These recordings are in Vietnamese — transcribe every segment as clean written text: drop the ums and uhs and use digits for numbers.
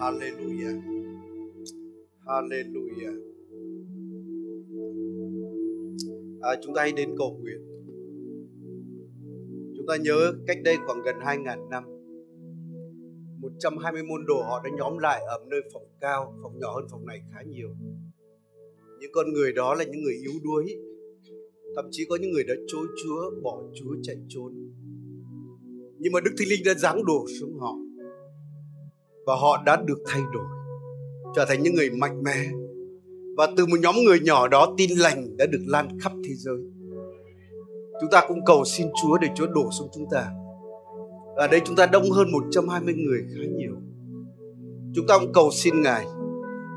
Hallelujah. Hallelujah. Chúng ta hãy đến cầu nguyện. Chúng ta nhớ cách đây khoảng gần 2.000 năm, 120 môn đồ họ đã nhóm lại ở nơi phòng cao, phòng nhỏ hơn phòng này khá nhiều. Những con người đó là những người yếu đuối, thậm chí có những người đã chối Chúa, bỏ Chúa chạy trốn. Nhưng mà Đức Thánh Linh đã giáng đổ xuống họ, và họ đã được thay đổi, trở thành những người mạnh mẽ. Và từ một nhóm người nhỏ đó, tin lành đã được lan khắp thế giới. Chúng ta cũng cầu xin Chúa để Chúa đổ xuống chúng ta. Ở đây chúng ta đông hơn 120 người khá nhiều. Chúng ta cũng cầu xin Ngài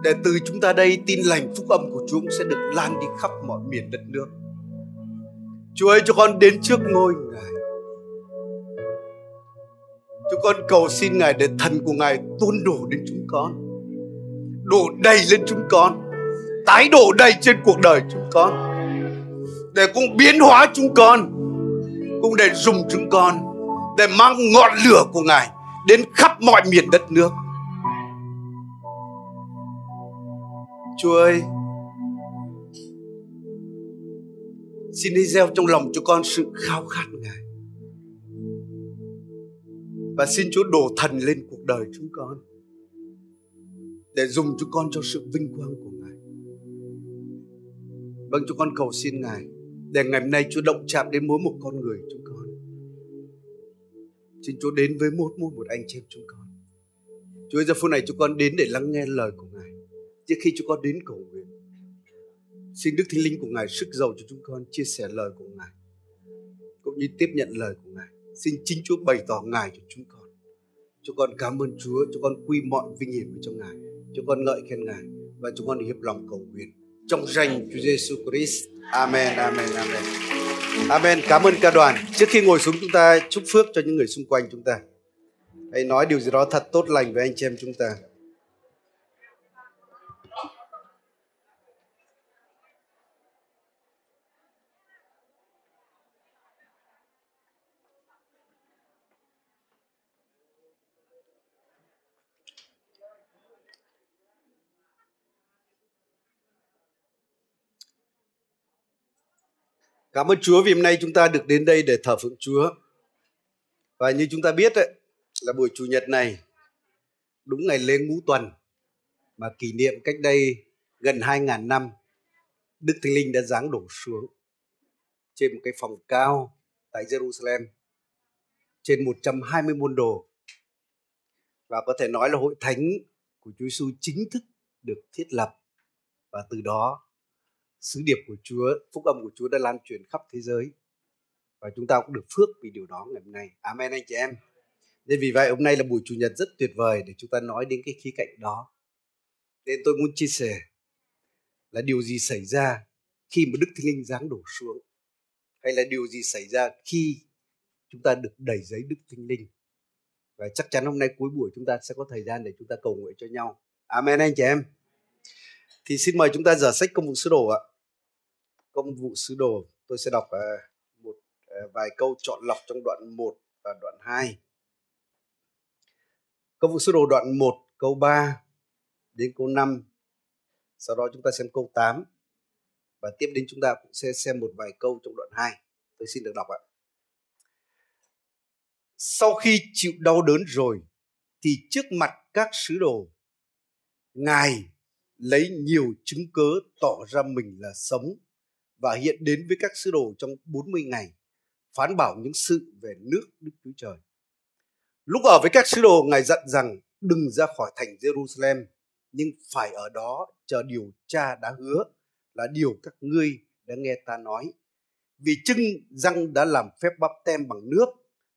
để từ chúng ta đây, tin lành phúc âm của Chúa cũng sẽ được lan đi khắp mọi miền đất nước. Chúa ơi, cho con đến trước ngôi Ngài. Chúng con cầu xin Ngài để thần của Ngài tuôn đổ đến chúng con, đổ đầy lên chúng con, tái đổ đầy trên cuộc đời chúng con, để cũng biến hóa chúng con, cũng để dùng chúng con, để mang ngọn lửa của Ngài đến khắp mọi miền đất nước. Chúa ơi, xin hãy gieo trong lòng cho con sự khao khát Ngài, và xin Chúa đổ thần lên cuộc đời chúng con, để dùng chúng con cho sự vinh quang của Ngài. Vâng, chúng con cầu xin Ngài để ngày hôm nay Chúa động chạm đến mỗi một con người chúng con. Xin Chúa đến với mỗi một anh chị em chúng con. Chúa ơi, giờ phút này chúng con đến để lắng nghe lời của Ngài. Trước khi chúng con đến cầu nguyện, xin Đức Thánh Linh của Ngài sức dầu cho chúng con chia sẻ lời của Ngài, cũng như tiếp nhận lời của Ngài. Xin chính Chúa bày tỏ Ngài cho chúng con. Chúng con cảm ơn Chúa, chúng con quy mọi vinh hiển cho Ngài. Chúng con ngợi khen Ngài và chúng con hiệp lòng cầu nguyện trong danh Chúa Giêsu Christ. Amen, amen, amen. Amen, cảm ơn ca đoàn. Trước khi ngồi xuống, chúng ta chúc phước cho những người xung quanh chúng ta. Hãy nói điều gì đó thật tốt lành với anh chị em chúng ta. Cảm ơn Chúa vì hôm nay chúng ta được đến đây để thờ phượng Chúa. Và như chúng ta biết ấy, là buổi Chủ nhật này đúng ngày lễ Ngũ Tuần mà kỷ niệm cách đây gần 2.000 năm Đức Thánh Linh đã giáng đổ xuống trên một cái phòng cao tại Jerusalem, trên 120 môn đồ. Và có thể nói là hội thánh của Chúa Giêsu chính thức được thiết lập, và từ đó sứ điệp của Chúa, phúc âm của Chúa đã lan truyền khắp thế giới. Và chúng ta cũng được phước vì điều đó ngày hôm nay. Amen anh chị em. Nên vì vậy hôm nay là buổi Chủ nhật rất tuyệt vời để chúng ta nói đến cái khía cạnh đó. Nên tôi muốn chia sẻ là điều gì xảy ra khi mà Đức Thánh Linh giáng đổ xuống, hay là điều gì xảy ra khi chúng ta được đầy dẫy Đức Thánh Linh. Và chắc chắn hôm nay cuối buổi chúng ta sẽ có thời gian để chúng ta cầu nguyện cho nhau. Amen anh chị em. Thì xin mời chúng ta dở sách Công vụ Sứ Đồ ạ. Công vụ Sứ Đồ, tôi sẽ đọc một vài câu chọn lọc trong đoạn 1 và đoạn 2. Công vụ Sứ Đồ đoạn 1, câu 3 đến câu 5. Sau đó chúng ta xem câu 8. Và tiếp đến chúng ta cũng sẽ xem một vài câu trong đoạn 2. Tôi xin được đọc ạ. Sau khi chịu đau đớn rồi, thì trước mặt các sứ đồ, Ngài lấy nhiều chứng cớ tỏ ra mình là sống, và hiện đến với các sứ đồ trong 40 ngày, phán bảo những sự về nước Đức Chúa Trời. Lúc ở với các sứ đồ, Ngài dặn rằng đừng ra khỏi thành Jerusalem, nhưng phải ở đó chờ điều Cha đã hứa, là điều các ngươi đã nghe ta nói. Vì chưng răng đã làm phép báp tem bằng nước,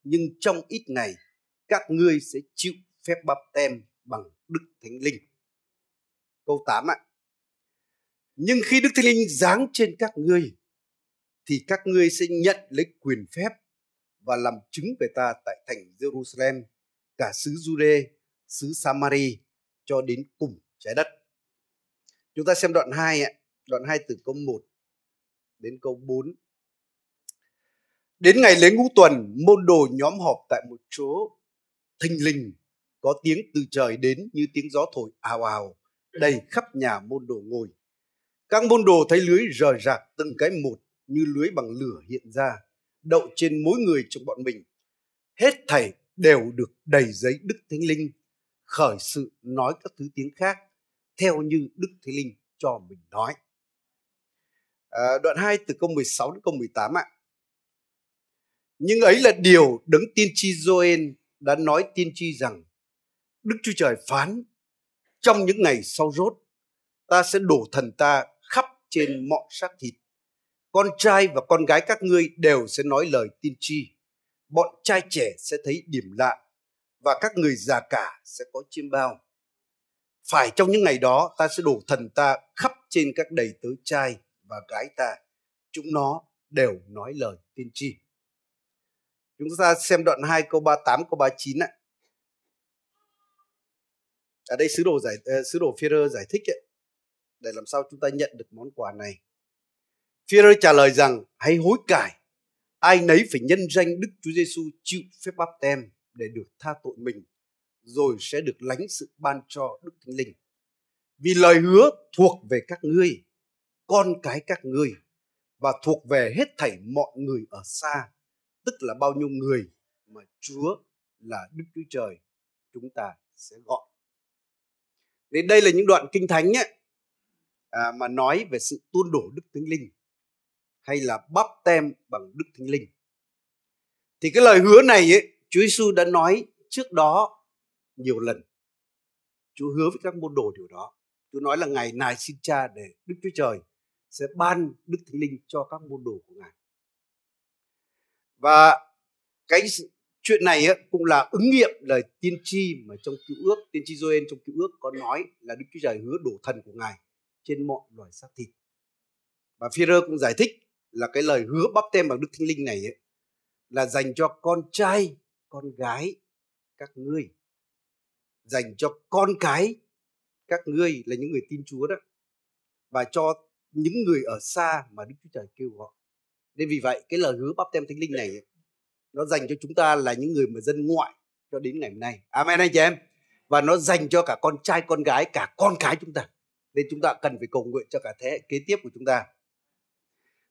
nhưng trong ít ngày các ngươi sẽ chịu phép báp tem bằng Đức Thánh Linh. Câu 8 ạ. Nhưng khi Đức Thánh Linh giáng trên các ngươi, thì các ngươi sẽ nhận lấy quyền phép và làm chứng về ta tại thành Jerusalem, cả xứ Giu-đê, xứ Samari, cho đến cùng trái đất. Chúng ta xem đoạn 2 ạ. Đoạn 2 từ câu 1 đến câu 4. Đến ngày lễ Ngũ Tuần, môn đồ nhóm họp tại một chỗ. Thình lình có tiếng từ trời đến như tiếng gió thổi ào ào, đầy khắp nhà môn đồ ngồi. Các môn đồ thấy lưới rời rạc từng cái một như lưới bằng lửa hiện ra, đậu trên mỗi người trong bọn mình. Hết thảy đều được đầy giấy Đức Thánh Linh, khởi sự nói các thứ tiếng khác, theo như Đức Thánh Linh cho mình nói. Đoạn 2 từ câu 16 đến câu 18 ạ. Nhưng ấy là điều đấng tiên tri Gioan đã nói tiên tri rằng, Đức Chúa Trời phán, trong những ngày sau rốt, ta sẽ đổ thần ta khắp trên mọi xác thịt. Con trai và con gái các ngươi đều sẽ nói lời tiên tri. Bọn trai trẻ sẽ thấy điểm lạ, và các người già cả sẽ có chiêm bao. Phải trong những ngày đó ta sẽ đổ thần ta khắp trên các đầy tớ trai và gái ta. Chúng nó đều nói lời tiên tri. Chúng ta xem đoạn 2 câu 38 câu 39 ạ. Ở đây sứ đồ Phêrô giải thích ấy, để làm sao chúng ta nhận được món quà này. Phêrô trả lời rằng hãy hối cải, ai nấy phải nhân danh Đức Chúa Giêsu chịu phép báp têm để được tha tội mình, rồi sẽ được lãnh sự ban cho Đức Thánh Linh. Vì lời hứa thuộc về các ngươi, con cái các ngươi, và thuộc về hết thảy mọi người ở xa, tức là bao nhiêu người mà Chúa là Đức Chúa Trời chúng ta sẽ gọi. Đến đây là những đoạn kinh thánh ấy, mà nói về sự tuôn đổ Đức Thánh Linh, hay là báp tem bằng Đức Thánh Linh. Thì cái lời hứa này ấy, Chúa Giêsu đã nói trước đó nhiều lần. Chúa hứa với các môn đồ điều đó. Chúa nói là ngày này xin Cha để Đức Chúa Trời sẽ ban Đức Thánh Linh cho các môn đồ của Ngài. Và cái chuyện này ấy, cũng là ứng nghiệm lời tiên tri mà trong Cựu Ước, tiên tri Gioan trong Cựu Ước có nói là Đức Chúa Trời hứa đổ thần của Ngài trên mọi loài xác thịt. Và Phêrô cũng giải thích là cái lời hứa báp têm bằng Đức Thánh Linh này ấy, là dành cho con trai, con gái các ngươi, dành cho con cái các ngươi là những người tin Chúa đó, và cho những người ở xa mà Đức Chúa Trời kêu gọi. Nên vì vậy cái lời hứa báp têm Thánh Linh này ấy, nó dành cho chúng ta là những người mà dân ngoại cho đến ngày hôm nay. Amen anh chị em. Và nó dành cho cả con trai, con gái, cả con cái chúng ta. Nên chúng ta cần phải cầu nguyện cho cả thế hệ kế tiếp của chúng ta.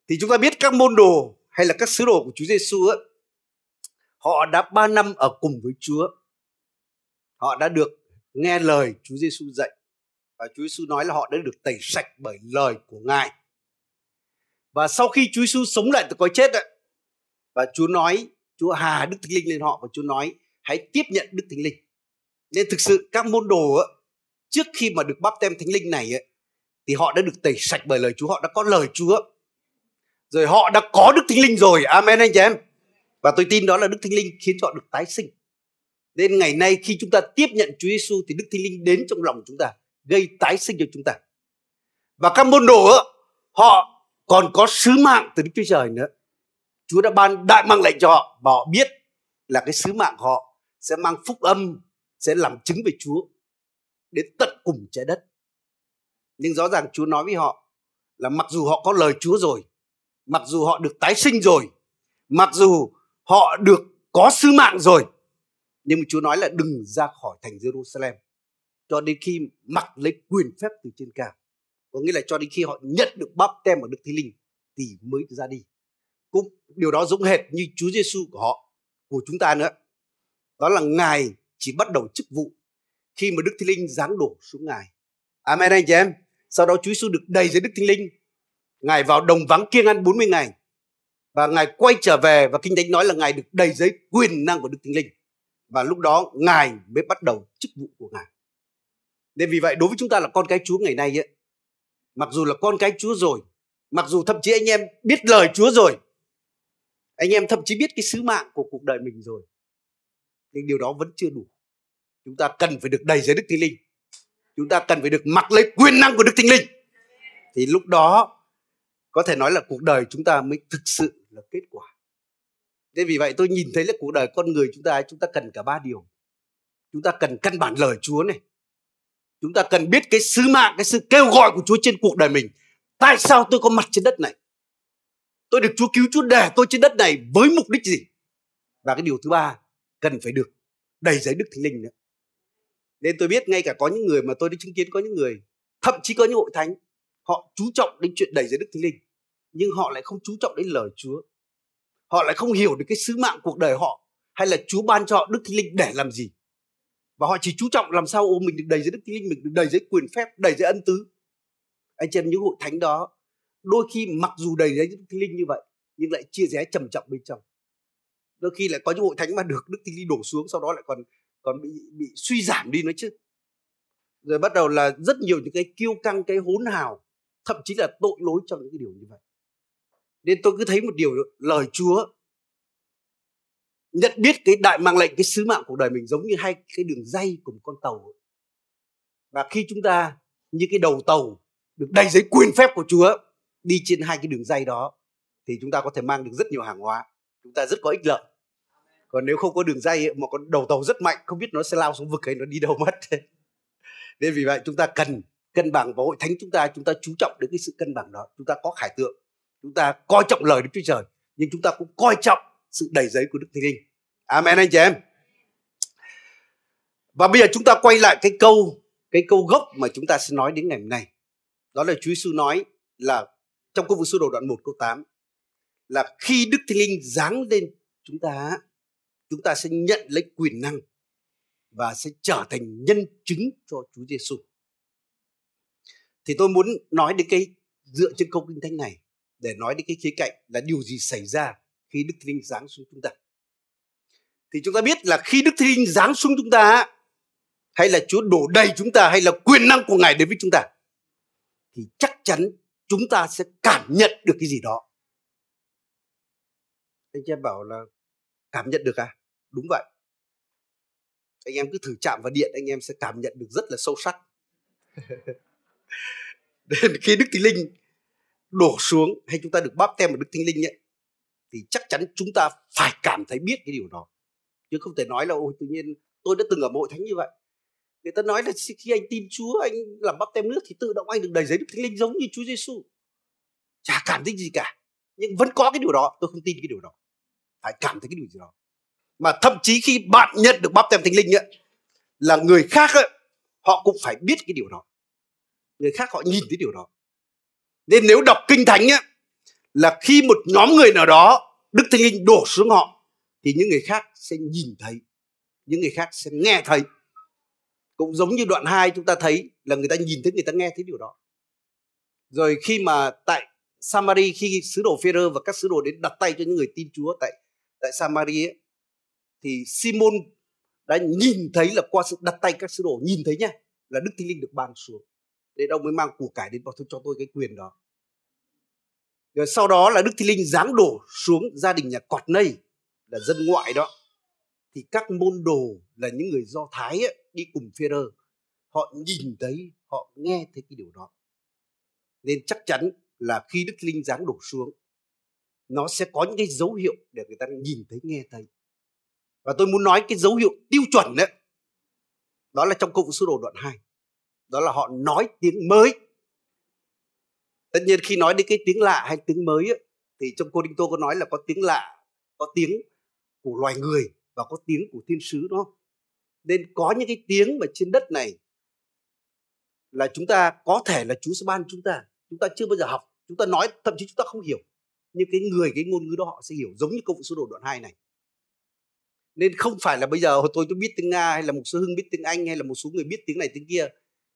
Thì chúng ta biết các môn đồ hay là các sứ đồ của Chúa Giêsu ấy, họ đã 3 năm ở cùng với Chúa. Họ đã được nghe lời Chúa Giêsu dạy. Và Chúa Giêsu nói là họ đã được tẩy sạch bởi lời của Ngài. Và sau khi Chúa Giêsu sống lại từ cõi chết ấy, và Chúa nói, Chúa hà Đức Thánh Linh lên họ và Chúa nói hãy tiếp nhận Đức Thánh Linh. Nên thực sự các môn đồ ấy, trước khi mà được báp têm Thánh Linh này ấy, thì họ đã được tẩy sạch bởi lời Chúa, họ đã có lời Chúa. Rồi họ đã có Đức Thánh Linh rồi, amen anh chị em. Và tôi tin đó là Đức Thánh Linh khiến họ được tái sinh. Nên ngày nay khi chúng ta tiếp nhận Chúa Giêsu thì Đức Thánh Linh đến trong lòng chúng ta, gây tái sinh cho chúng ta. Và các môn đồ ấy, họ còn có sứ mạng từ Đức Chúa Trời nữa. Chúa đã ban đại mang lệnh cho họ và họ biết là cái sứ mạng họ sẽ mang phúc âm, sẽ làm chứng về Chúa đến tận cùng trái đất. Nhưng rõ ràng Chúa nói với họ là mặc dù họ có lời Chúa rồi, mặc dù họ được tái sinh rồi, mặc dù họ được có sứ mạng rồi, nhưng mà Chúa nói là đừng ra khỏi thành Jerusalem cho đến khi mặc lấy quyền phép từ trên cao. Có nghĩa là cho đến khi họ nhận được báp têm ở Đức Thánh Linh thì mới ra đi. Cũng điều đó giống hệt như Chúa Giêsu của họ, của chúng ta nữa. Đó là Ngài chỉ bắt đầu chức vụ khi mà Đức Thánh Linh giáng đổ xuống Ngài. Amen anh chị em. Sau đó Chúa Giêsu được đầy dưới Đức Thánh Linh. Ngài vào đồng vắng kiêng ăn 40 ngày. Và Ngài quay trở về và Kinh Thánh nói là Ngài được đầy dưới quyền năng của Đức Thánh Linh. Và lúc đó Ngài mới bắt đầu chức vụ của Ngài. Nên vì vậy đối với chúng ta là con cái Chúa ngày nay ấy, mặc dù là con cái Chúa rồi, mặc dù thậm chí anh em biết lời Chúa rồi, anh em thậm chí biết cái sứ mạng của cuộc đời mình rồi, nhưng điều đó vẫn chưa đủ. Chúng ta cần phải được đầy dẫy Đức Thánh Linh. Chúng ta cần phải được mặc lấy quyền năng của Đức Thánh Linh. Thì lúc đó có thể nói là cuộc đời chúng ta mới thực sự là kết quả. Nên vì vậy tôi nhìn thấy là cuộc đời con người chúng ta cần cả 3 điều. Chúng ta cần căn bản lời Chúa này. Chúng ta cần biết cái sứ mạng, cái sự kêu gọi của Chúa trên cuộc đời mình. Tại sao tôi có mặt trên đất này? Tôi được Chúa cứu, Chúa để tôi trên đất này với mục đích gì? Và cái điều thứ 3 cần phải được đầy dẫy Đức Thánh Linh nữa. Nên tôi biết ngay cả có những người mà tôi đã chứng kiến, có những người, thậm chí có những hội thánh, họ chú trọng đến chuyện đầy dạy Đức Thánh Linh, nhưng họ lại không chú trọng đến lời Chúa. Họ lại không hiểu được cái sứ mạng cuộc đời họ, hay là Chúa ban cho họ Đức Thánh Linh để làm gì. Và họ chỉ chú trọng làm sao mình được đầy dạy Đức Thánh Linh, mình được đầy dạy quyền phép, đầy dạy ân tứ. Anh chị em, những hội thánh đó đôi khi mặc dù đầy dạy Đức Thánh Linh như vậy, nhưng lại chia rẽ trầm trọng bên trong. Đôi khi lại có những hội thánh mà được Đức Thánh Linh đổ xuống, sau đó lại còn bị suy giảm đi nữa chứ. Rồi bắt đầu là rất nhiều những cái kiêu căng, cái hỗn hào, thậm chí là tội lỗi trong những cái điều như vậy. Nên tôi cứ thấy một điều, lời Chúa nhận biết cái đại mang lệnh, cái sứ mạng cuộc đời mình giống như hai cái đường dây của một con tàu. Và khi chúng ta như cái đầu tàu được đầy dẫy quyền phép của Chúa đi trên hai cái đường dây đó, thì chúng ta có thể mang được rất nhiều hàng hóa, chúng ta rất có ích lợi. Còn nếu không có đường dây mà con đầu tàu rất mạnh, không biết nó sẽ lao xuống vực hay nó đi đâu mất. Nên vì vậy chúng ta cần cân bằng, và hội thánh chúng ta chú trọng đến cái sự cân bằng đó. Chúng ta có khải tượng, chúng ta coi trọng lời Đức Chúa Trời, nhưng chúng ta cũng coi trọng sự đầy dẫy của Đức Thánh Linh. Amen anh chị em. Và bây giờ chúng ta quay lại cái câu gốc mà chúng ta sẽ nói đến ngày hôm nay. Đó là Chúa Giêsu nói là trong Công vụ Sứ Đồ đoạn 1 câu 8, là khi Đức Thánh Linh giáng lên chúng ta sẽ nhận lấy quyền năng và sẽ trở thành nhân chứng cho Chúa Giêsu. Thì tôi muốn nói đến cái dựa trên câu kinh thánh này để nói đến cái khía cạnh là điều gì xảy ra khi Đức Thánh Linh giáng xuống chúng ta. Thì chúng ta biết là khi Đức Thánh Linh giáng xuống chúng ta, hay là Chúa đổ đầy chúng ta, hay là quyền năng của Ngài đến với chúng ta, thì chắc chắn chúng ta sẽ cảm nhận được cái gì đó. Anh em bảo là cảm nhận được à? Đúng vậy. Anh em cứ thử chạm vào điện, anh em sẽ cảm nhận được rất là sâu sắc. Đến khi Đức Thánh Linh đổ xuống, hay chúng ta được báp tem vào Đức Thánh Linh ấy, thì chắc chắn chúng ta phải cảm thấy biết cái điều đó. Chứ không thể nói là ôi tự nhiên, tôi đã từng ở hội thánh như vậy, người ta nói là khi anh tin Chúa, anh làm báp tem nước thì tự động anh được đầy dẫy Đức Thánh Linh giống như Chúa Giêsu, chả cảm thấy gì cả. Nhưng vẫn có cái điều đó, tôi không tin cái điều đó. Phải cảm thấy cái điều gì đó. Mà thậm chí khi bạn nhận được báp tem Thánh Linh ấy, là người khác ấy, họ cũng phải biết cái điều đó. Người khác họ nhìn thấy điều đó. Nên nếu đọc kinh thánh ấy, là khi một nhóm người nào đó Đức Thánh Linh đổ xuống họ, thì những người khác sẽ nhìn thấy, những người khác sẽ nghe thấy. Cũng giống như đoạn 2 chúng ta thấy là người ta nhìn thấy, người ta nghe thấy điều đó. Rồi khi mà tại Samari, khi sứ đồ Phêrô và các sứ đồ đến đặt tay cho những người tin Chúa tại Samari ấy, thì Simon đã nhìn thấy là qua sự đặt tay các sứ đồ, nhìn thấy nhá, là Đức Thánh Linh được ban xuống. Nên ông mới mang củ cải đến bảo thôi cho tôi cái quyền đó. Rồi sau đó là Đức Thánh Linh giáng đổ xuống gia đình nhà Cọt Nây, là dân ngoại đó. Thì các môn đồ là những người Do Thái ấy, đi cùng Phêrô, họ nhìn thấy, họ nghe thấy cái điều đó. Nên chắc chắn là khi Đức Linh giáng đổ xuống, nó sẽ có những cái dấu hiệu để người ta nhìn thấy, nghe thấy. Và tôi muốn nói cái dấu hiệu tiêu chuẩn đấy, đó là trong Công vụ Sứ Đồ đoạn 2, đó là họ nói tiếng mới. Tất nhiên khi nói đến cái tiếng lạ hay tiếng mới ấy, thì trong Cô-rinh-tô có nói là có tiếng lạ, có tiếng của loài người và có tiếng của thiên sứ, đúng không? Nên có những cái tiếng mà trên đất này là chúng ta có thể là Chúa sẽ ban chúng ta chưa bao giờ học, chúng ta nói thậm chí chúng ta không hiểu, nhưng cái ngôn ngữ đó họ sẽ hiểu, giống như Công vụ Sứ Đồ đoạn 2 này. Nên không phải là bây giờ tôi biết tiếng Nga, hay là một số Hưng biết tiếng Anh, hay là một số người biết tiếng này tiếng kia,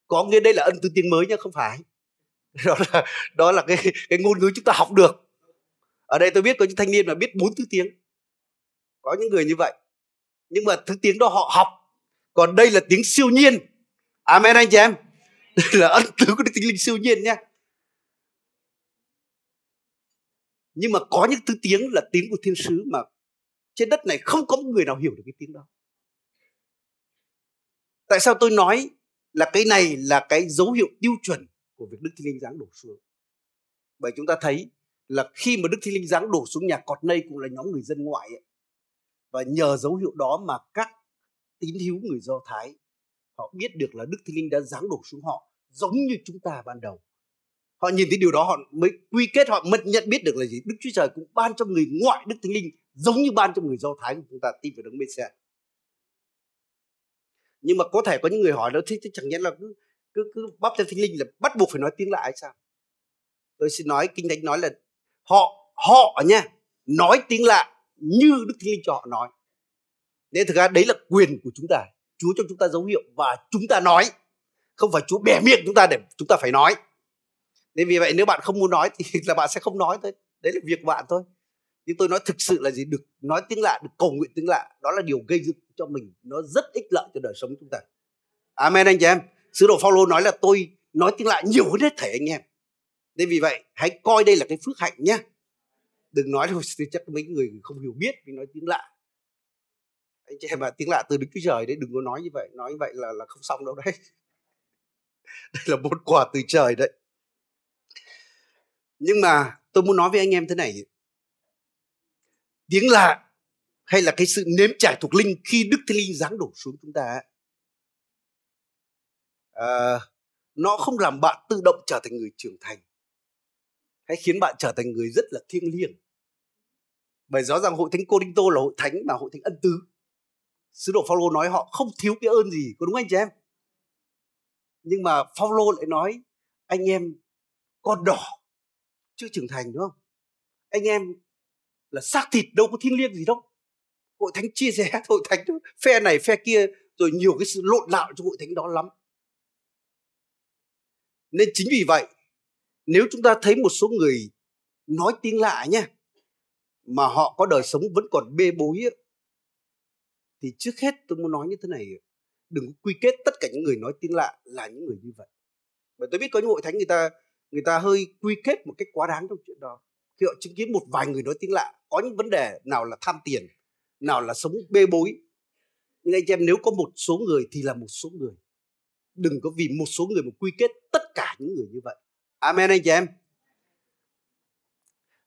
có nghĩa đây là ân tứ tiếng mới nhá, không phải. Đó là cái ngôn ngữ chúng ta học được. Ở đây tôi biết có những thanh niên mà biết 4 thứ tiếng, có những người như vậy, nhưng mà thứ tiếng đó họ học. Còn đây là tiếng siêu nhiên. Amen anh chị em. Đây là ân tứ của Đức Thánh Linh siêu nhiên nhá. Nhưng mà có những thứ tiếng là tiếng của thiên sứ mà trên đất này không có người nào hiểu được cái tiếng đó. Tại sao tôi nói là cái này là cái dấu hiệu tiêu chuẩn của việc Đức Thánh Linh giáng đổ xuống? Bởi chúng ta thấy là khi mà Đức Thánh Linh giáng đổ xuống nhà Cọt Nây, cũng là nhóm người dân ngoại ấy, và nhờ dấu hiệu đó mà các tín hữu người Do Thái họ biết được là Đức Thánh Linh đã giáng đổ xuống họ, giống như chúng ta ban đầu. Họ nhìn thấy điều đó họ mới quy kết, họ mới nhận biết được là gì? Đức Chúa Trời cũng ban cho người ngoại Đức Thánh Linh giống như ban cho người Do Thái của chúng ta tin vào Đấng Mêsia. Nhưng mà có thể có những người hỏi nó thích, chẳng nhẽ là cứ bóp theo thính linh là bắt buộc phải nói tiếng lạ hay sao? Tôi xin nói, Kinh Thánh nói là họ nha, nói tiếng lạ như Đức Thánh Linh cho họ nói. Nên thực ra đấy là quyền của chúng ta. Chúa cho chúng ta dấu hiệu và chúng ta nói. Không phải Chúa bẻ miệng chúng ta để chúng ta phải nói. Nên vì vậy nếu bạn không muốn nói thì là bạn sẽ không nói thôi. Đấy là việc bạn thôi. Nhưng tôi nói thực sự là gì? Được nói tiếng lạ, được cầu nguyện tiếng lạ, đó là điều gây dựng cho mình, nó rất ích lợi cho đời sống chúng ta. Amen anh chị em. Sứ đồ Phao-lô nói là tôi nói tiếng lạ nhiều hơn hết thảy anh em. Nên vì vậy hãy coi đây là cái phước hạnh nhé. Đừng nói thôi chắc mấy người không hiểu biết vì nói tiếng lạ. Anh chị em ạ, tiếng lạ từ Đức Chúa Trời đấy, đừng có nói như vậy. Nói như vậy là không xong đâu đấy. Đây là một quà từ trời đấy. Nhưng mà tôi muốn nói với anh em thế này. Tiếng lạ hay là cái sự nếm trải thuộc linh khi Đức Thánh Linh giáng đổ xuống chúng ta, nó không làm bạn tự động trở thành người trưởng thành hay khiến bạn trở thành người rất là thiêng liêng. Bởi rõ ràng hội thánh Cô-rinh-tô là hội thánh mà hội thánh ân tứ. Sứ đồ Phao-lô nói họ không thiếu cái ơn gì, có đúng anh chị em? Nhưng mà Phao-lô lại nói anh em con đỏ chưa trưởng thành, đúng không? Anh em là xác thịt, đâu có thiêng liêng gì đâu. Hội thánh chia rẽ, hội thánh phe này phe kia, rồi nhiều cái sự lộn lạo trong hội thánh đó lắm. Nên chính vì vậy, nếu chúng ta thấy một số người nói tiếng lạ nhé, mà họ có đời sống vẫn còn bê bối ấy, thì trước hết tôi muốn nói như thế này, đừng quy kết tất cả những người nói tiếng lạ là những người như vậy. Bởi tôi biết có những hội thánh người ta hơi quy kết một cách quá đáng trong chuyện đó. Khi họ chứng kiến một vài người nói tiếng lạ, có những vấn đề nào là tham tiền, nào là sống bê bối. Nhưng anh em, nếu có một số người thì là một số người. Đừng có vì một số người mà quy kết tất cả những người như vậy. Amen anh chị em.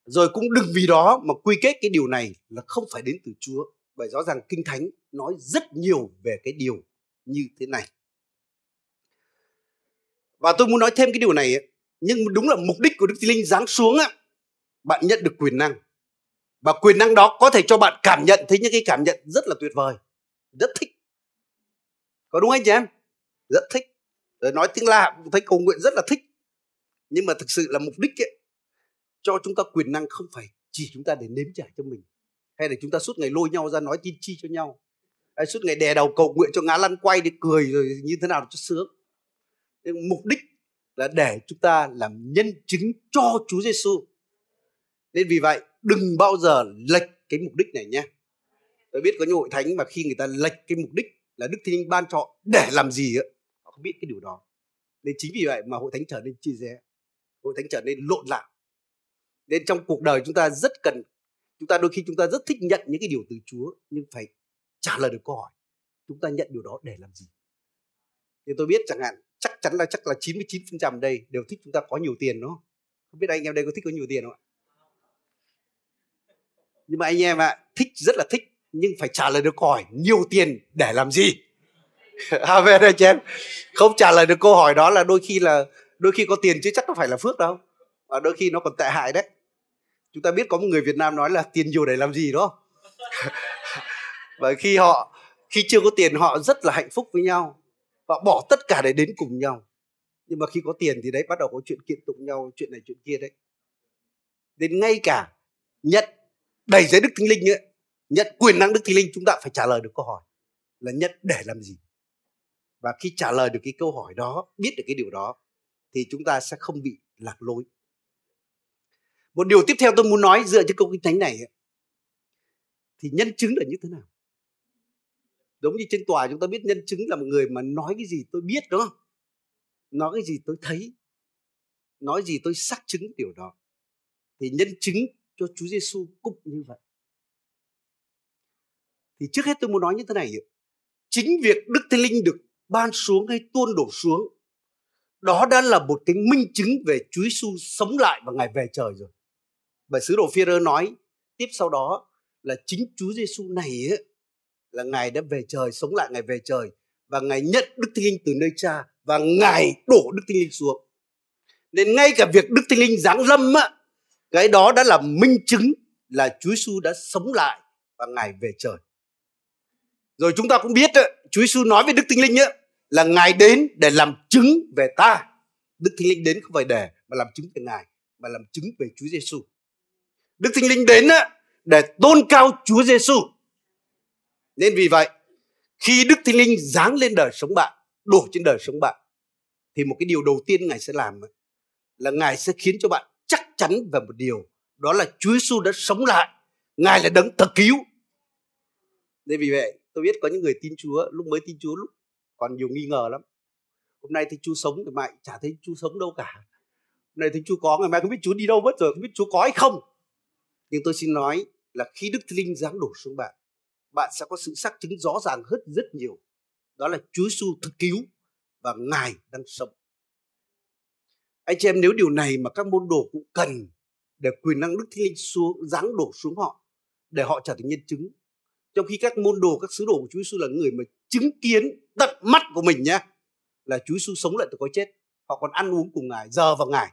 Rồi cũng đừng vì đó mà quy kết cái điều này là không phải đến từ Chúa. Bởi rõ ràng Kinh Thánh nói rất nhiều về cái điều như thế này. Và tôi muốn nói thêm cái điều này ấy. Nhưng đúng là mục đích của Đức Thánh Linh giáng xuống á, bạn nhận được quyền năng. Và quyền năng đó có thể cho bạn cảm nhận thấy những cái cảm nhận rất là tuyệt vời. Rất thích. Có đúng anh chị em? Rất thích. Rồi nói tiếng lạ, thấy cầu nguyện rất là thích. Nhưng mà thực sự là mục đích ấy, cho chúng ta quyền năng không phải chỉ chúng ta để nếm trải cho mình. Hay là chúng ta suốt ngày lôi nhau ra nói tin chi cho nhau. Hay suốt ngày đè đầu cầu nguyện cho ngã lăn quay để cười rồi như thế nào cho sướng. Nhưng mục đích là để chúng ta làm nhân chứng cho Chúa Giêsu. Nên vì vậy đừng bao giờ lệch cái mục đích này nhé. Tôi biết có những hội thánh mà khi người ta lệch cái mục đích là Đức Thánh Linh ban cho để làm gì ấy, họ không biết cái điều đó. Nên chính vì vậy mà hội thánh trở nên chia rẽ, hội thánh trở nên lộn lạo. Nên trong cuộc đời chúng ta rất cần, đôi khi chúng ta rất thích nhận những cái điều từ Chúa, nhưng phải trả lời được câu hỏi chúng ta nhận điều đó để làm gì. Thì tôi biết chẳng hạn chắc chắn là 99% đây đều thích chúng ta có nhiều tiền, đúng không? Không biết anh em đây có thích có nhiều tiền không ạ? Nhưng mà anh em ạ, thích rất là thích, nhưng phải trả lời được câu hỏi nhiều tiền để làm gì. Amen anh chị em. Không trả lời được câu hỏi đó là đôi khi có tiền chứ chắc nó phải là phước đâu. Và đôi khi nó còn tệ hại đấy. Chúng ta biết có một người Việt Nam nói là tiền nhiều để làm gì đó. Bởi khi chưa có tiền họ rất là hạnh phúc với nhau và bỏ tất cả để đến cùng nhau. Nhưng mà khi có tiền thì đấy bắt đầu có chuyện kiện tụng nhau, chuyện này chuyện kia đấy. Đến ngay cả nhận đầy giấy Đức Thánh Linh ấy, nhận quyền năng Đức Thánh Linh, chúng ta phải trả lời được câu hỏi là nhận để làm gì. Và khi trả lời được cái câu hỏi đó, biết được cái điều đó, thì chúng ta sẽ không bị lạc lối. Một điều tiếp theo tôi muốn nói dựa trên câu Kinh Thánh này ấy, thì nhân chứng là như thế nào? Giống như trên tòa chúng ta biết nhân chứng là một người mà nói cái gì tôi biết, đúng không? Nói cái gì tôi thấy, nói gì tôi xác chứng điều đó. Thì nhân chứng cho Chúa Giêsu cũng như vậy. Thì trước hết tôi muốn nói như thế này, chính việc Đức Thánh Linh được ban xuống hay tuôn đổ xuống, đó đã là một cái minh chứng về Chúa Giêsu sống lại và Ngài về trời rồi. Bởi sứ đồ Phêrô nói tiếp sau đó là chính Chúa Giêsu này ấy, là Ngài đã về trời, sống lại Ngài về trời, và Ngài nhận Đức Thánh Linh từ nơi Cha, và Ngài đổ Đức Thánh Linh xuống. Nên ngay cả việc Đức Thánh Linh giáng lâm á, cái đó đã là minh chứng là Chúa Giêsu đã sống lại và Ngài về trời. Rồi chúng ta cũng biết Chúa Giêsu nói với Đức Thánh Linh ấy, là Ngài đến để làm chứng về ta. Đức Thánh Linh đến không phải để mà làm chứng về Ngài, mà làm chứng về Chúa Giêsu. Đức Thánh Linh đến ấy, để tôn cao Chúa Giêsu. Nên vì vậy, khi Đức Thánh Linh giáng lên đời sống bạn, đổ trên đời sống bạn, thì một cái điều đầu tiên Ngài sẽ làm là Ngài sẽ khiến cho bạn chắc chắn về một điều, đó là Chúa Giêsu đã sống lại, Ngài là đấng thật cứu. Nên vì vậy, tôi biết có những người tin Chúa, lúc mới tin Chúa lúc còn nhiều nghi ngờ lắm. Hôm nay thấy Chúa sống, ngày mai chả thấy Chúa sống đâu cả. Hôm nay thấy Chúa có, ngày mai không biết Chúa đi đâu mất rồi, không biết Chúa có hay không. Nhưng tôi xin nói là khi Đức Thánh Linh giáng đổ xuống bạn, bạn sẽ có sự xác chứng rõ ràng hơn rất nhiều. Đó là Chúa Giêsu thực cứu và Ngài đang sống. Anh chị em, nếu điều này mà các môn đồ cũng cần để quyền năng Đức Thánh Linh xuống, giáng đổ xuống họ, để họ trở thành nhân chứng. Trong khi các môn đồ, các sứ đồ của Chúa Giêsu là người mà chứng kiến tận mắt của mình nhé, là Chúa Giêsu sống lại từ cõi chết. Họ còn ăn uống cùng Ngài, giờ vào Ngài.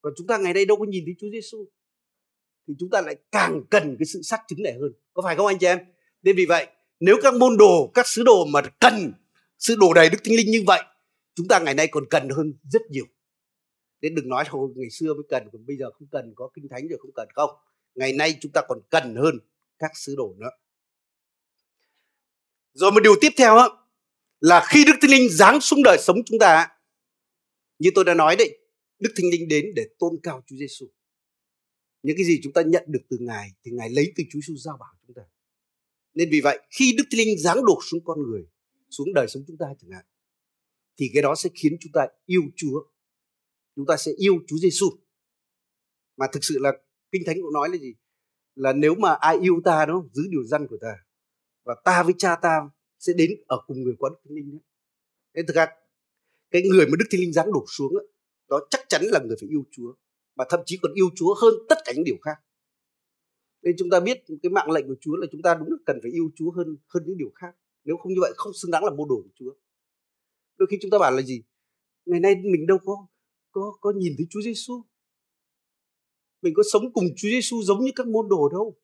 Còn chúng ta ngày đây đâu có nhìn thấy Chúa Giêsu, thì chúng ta lại càng cần cái sự xác chứng này hơn. Có phải không anh chị em? Nên vì vậy, nếu các môn đồ, các sứ đồ mà cần sự đổ đầy Đức Thánh Linh như vậy, chúng ta ngày nay còn cần hơn rất nhiều. Nên đừng nói thôi ngày xưa mới cần, còn bây giờ không cần, có Kinh Thánh rồi không cần không. Ngày nay chúng ta còn cần hơn các sứ đồ nữa. Rồi một điều tiếp theo đó, là khi Đức Thánh Linh giáng xuống đời sống chúng ta, như tôi đã nói đấy, Đức Thánh Linh đến để tôn cao Chúa Giêsu. Những cái gì chúng ta nhận được từ Ngài thì Ngài lấy từ Chúa Giêsu giao bảo chúng ta. Nên vì vậy, khi Đức Thánh Linh giáng đổ xuống con người, xuống đời sống chúng ta chẳng hạn, thì cái đó sẽ khiến chúng ta yêu Chúa. Chúng ta sẽ yêu Chúa Giêsu. Mà thực sự là Kinh Thánh cũng nói là gì? Là nếu mà ai yêu ta đúng không? Giữ điều răn của ta, và ta với Cha ta sẽ đến ở cùng người qua Đức Thánh Linh. Nên thực ra cái người mà Đức Thánh Linh giáng đổ xuống đó chắc chắn là người phải yêu Chúa, và thậm chí còn yêu Chúa hơn tất cả những điều khác. Nên chúng ta biết cái mạng lệnh của Chúa là chúng ta đúng là cần phải yêu Chúa hơn những điều khác. Nếu không như vậy không xứng đáng là môn đồ của Chúa. Đôi khi chúng ta bảo là gì? Ngày nay mình đâu có nhìn thấy Chúa Giêsu, mình có sống cùng Chúa Giêsu giống như các môn đồ đâu.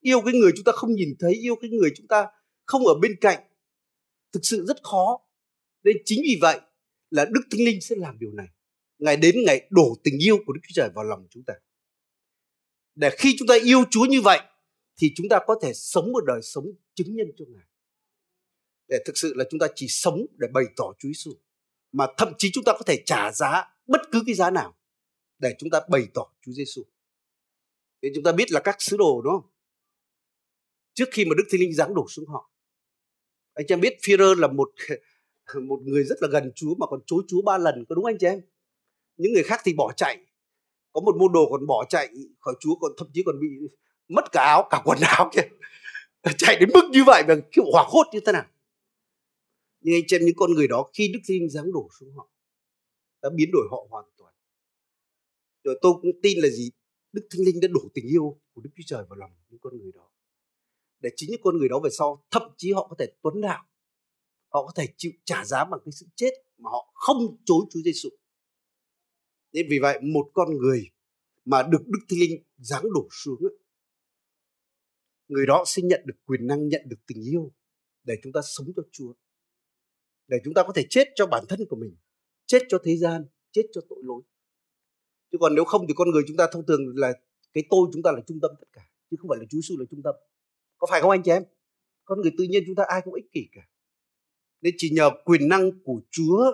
Yêu cái người chúng ta không nhìn thấy, yêu cái người chúng ta không ở bên cạnh, thực sự rất khó. Nên chính vì vậy là Đức Thánh Linh sẽ làm điều này. Ngài đến, Ngài đổ tình yêu của Đức Chúa Trời vào lòng chúng ta. Để khi chúng ta yêu Chúa như vậy thì chúng ta có thể sống một đời sống chứng nhân cho Ngài. Để thực sự là chúng ta chỉ sống để bày tỏ Chúa Giêsu, mà thậm chí chúng ta có thể trả giá bất cứ cái giá nào để chúng ta bày tỏ Chúa Giêsu. Nên chúng ta biết là các sứ đồ đúng không? Trước khi mà Đức Thánh Linh giáng đổ xuống họ, anh chị em biết Phêrô là một người rất là gần Chúa mà còn chối Chúa 3 lần, có đúng anh chị em? Những người khác thì bỏ chạy, có một môn đồ còn bỏ chạy khỏi Chúa, còn thậm chí còn bị mất cả áo, cả quần áo kia, chạy đến mức như vậy và kiểu hoảng hốt như thế nào. Nhưng anh chị em, những con người đó khi Đức Thánh Linh giáng đổ xuống họ đã biến đổi họ hoàn toàn. Rồi tôi cũng tin là gì? Đức Thánh Linh đã đổ tình yêu của Đức Chúa Trời vào lòng những con người đó, để chính những con người đó về sau thậm chí họ có thể tuấn đạo, họ có thể chịu trả giá bằng cái sự chết mà họ không chối Chúa Giêsu. Nên vì vậy một con người mà được Đức Thánh Linh giáng đổ xuống, người đó sẽ nhận được quyền năng, nhận được tình yêu để chúng ta sống cho Chúa, để chúng ta có thể chết cho bản thân của mình, chết cho thế gian, chết cho tội lỗi. Chứ còn nếu không thì con người chúng ta thông thường là cái tôi chúng ta là trung tâm tất cả, chứ không phải là Chúa Giêsu là trung tâm. Có phải không anh chị em? Con người tự nhiên chúng ta ai cũng ích kỷ cả. Nên chỉ nhờ quyền năng của Chúa,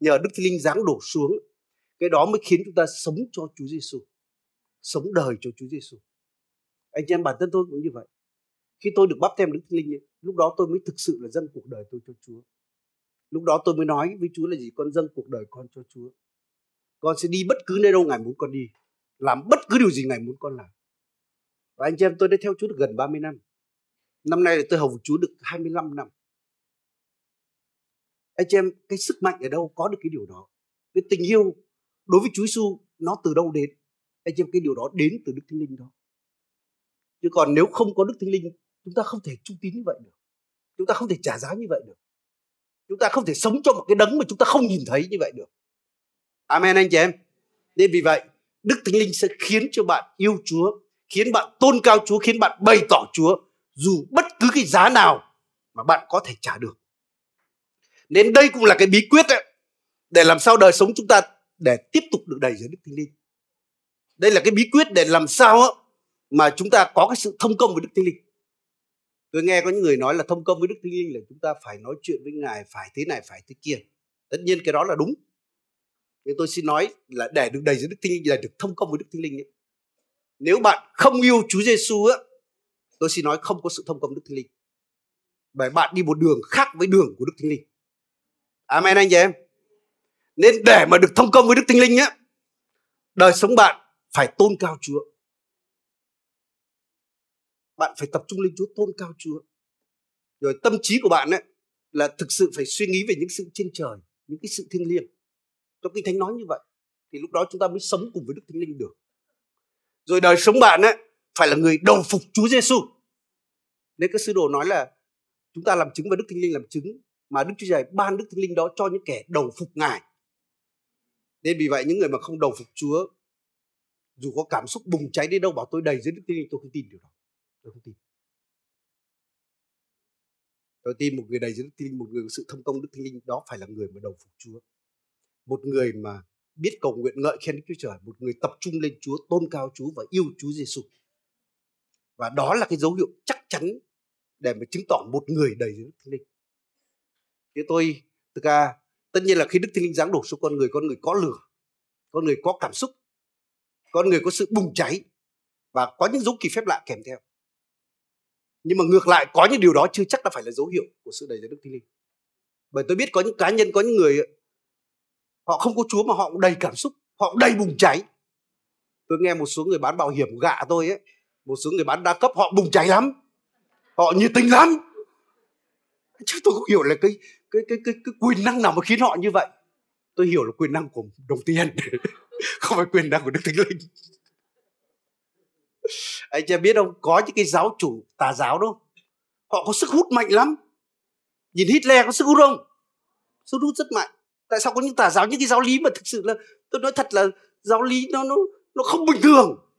nhờ Đức Thánh Linh giáng đổ xuống, cái đó mới khiến chúng ta sống cho Chúa Giêsu, sống đời cho Chúa Giêsu. Anh chị em, bản thân tôi cũng như vậy. Khi tôi được báp têm Đức Thánh Linh ấy, lúc đó tôi mới thực sự là dâng cuộc đời tôi cho Chúa. Lúc đó tôi mới nói với Chúa là gì? Con dâng cuộc đời con cho Chúa. Con sẽ đi bất cứ nơi đâu Ngài muốn con đi, làm bất cứ điều gì Ngài muốn con làm. Và anh chị em, tôi đã theo Chúa được gần 30 năm. Năm nay là tôi hầu Chúa được 25 năm. Anh chị em, cái sức mạnh ở đâu có được cái điều đó? Cái tình yêu đối với Chúa Giêsu nó từ đâu đến? Anh chị em, cái điều đó đến từ Đức Thánh Linh đó. Chứ còn nếu không có Đức Thánh Linh, chúng ta không thể trung tín như vậy được. Chúng ta không thể trả giá như vậy được. Chúng ta không thể sống cho một cái đấng mà chúng ta không nhìn thấy như vậy được. Amen anh chị em. Nên vì vậy, Đức Thánh Linh sẽ khiến cho bạn yêu Chúa, khiến bạn tôn cao Chúa, khiến bạn bày tỏ Chúa, dù bất cứ cái giá nào mà bạn có thể trả được. Nên đây cũng là cái bí quyết đấy, để làm sao đời sống chúng ta để tiếp tục được đầy dưới Đức Thánh Linh. Đây là cái bí quyết để làm sao mà chúng ta có cái sự thông công với Đức Thánh Linh. Tôi nghe có những người nói là thông công với Đức Thánh Linh là chúng ta phải nói chuyện với Ngài, phải thế này, phải thế kia. Tất nhiên cái đó là đúng. Nhưng tôi xin nói là để được đầy dưới Đức Thánh Linh, để được thông công với Đức Thánh Linh ấy. Nếu bạn không yêu Chúa Giêsu á, tôi xin nói không có sự thông công Đức Thánh Linh. Bởi bạn đi một đường khác với đường của Đức Thánh Linh. Amen anh chị em. Nên để mà được thông công với Đức Thánh Linh á, đời sống bạn phải tôn cao Chúa. Bạn phải tập trung lên Chúa, tôn cao Chúa. Rồi tâm trí của bạn ấy là thực sự phải suy nghĩ về những sự trên trời, những cái sự thiêng liêng. Trong Kinh Thánh nói như vậy. Thì lúc đó chúng ta mới sống cùng với Đức Thánh Linh được. Rồi đời sống bạn ấy phải là người đầu phục Chúa Giêsu. Nên các sứ đồ nói là chúng ta làm chứng và Đức Thánh Linh làm chứng, mà Đức Chúa Trời ban Đức Thánh Linh đó cho những kẻ đầu phục Ngài. Nên vì vậy những người mà không đầu phục Chúa, dù có cảm xúc bùng cháy đến đâu bảo tôi đầy dưới Đức Thánh Linh, tôi không tin điều đó. Tôi không tin. Tôi tin một người đầy dưới Đức Thánh Linh, một người có sự thông công Đức Thánh Linh đó phải là người mà đầu phục Chúa. Một người mà biết cầu nguyện ngợi khen Đức Chúa Trời, một người tập trung lên Chúa, tôn cao Chúa và yêu Chúa Giêsu. Và đó là cái dấu hiệu chắc chắn để mà chứng tỏ một người đầy dưới Đức Thánh Linh. Thế tôi thực ra tất nhiên là khi Đức Thánh Linh giáng đổ xuống con người có lửa, con người có cảm xúc, con người có sự bùng cháy và có những dấu kỳ phép lạ kèm theo. Nhưng mà ngược lại có những điều đó chưa chắc là phải là dấu hiệu của sự đầy dẫy Đức Thánh Linh. Bởi tôi biết có những cá nhân, có những người họ không có Chúa mà họ cũng đầy cảm xúc, họ cũng đầy bùng cháy. Tôi nghe một số người bán bảo hiểm gạ tôi ấy, một số người bán đa cấp họ bùng cháy lắm, họ nhiệt tình lắm. Chứ tôi không hiểu là cái quyền năng nào mà khiến họ như vậy. Tôi hiểu là quyền năng của đồng tiền, không phải quyền năng của Đức Thánh Linh. Anh chị biết không, có những cái giáo chủ tà giáo đâu, họ có sức hút mạnh lắm. Nhìn Hitler có sức hút không? Sức hút rất mạnh. Tại sao có những tà giáo, những cái giáo lý mà thực sự là, tôi nói thật là giáo lý nó không bình thường.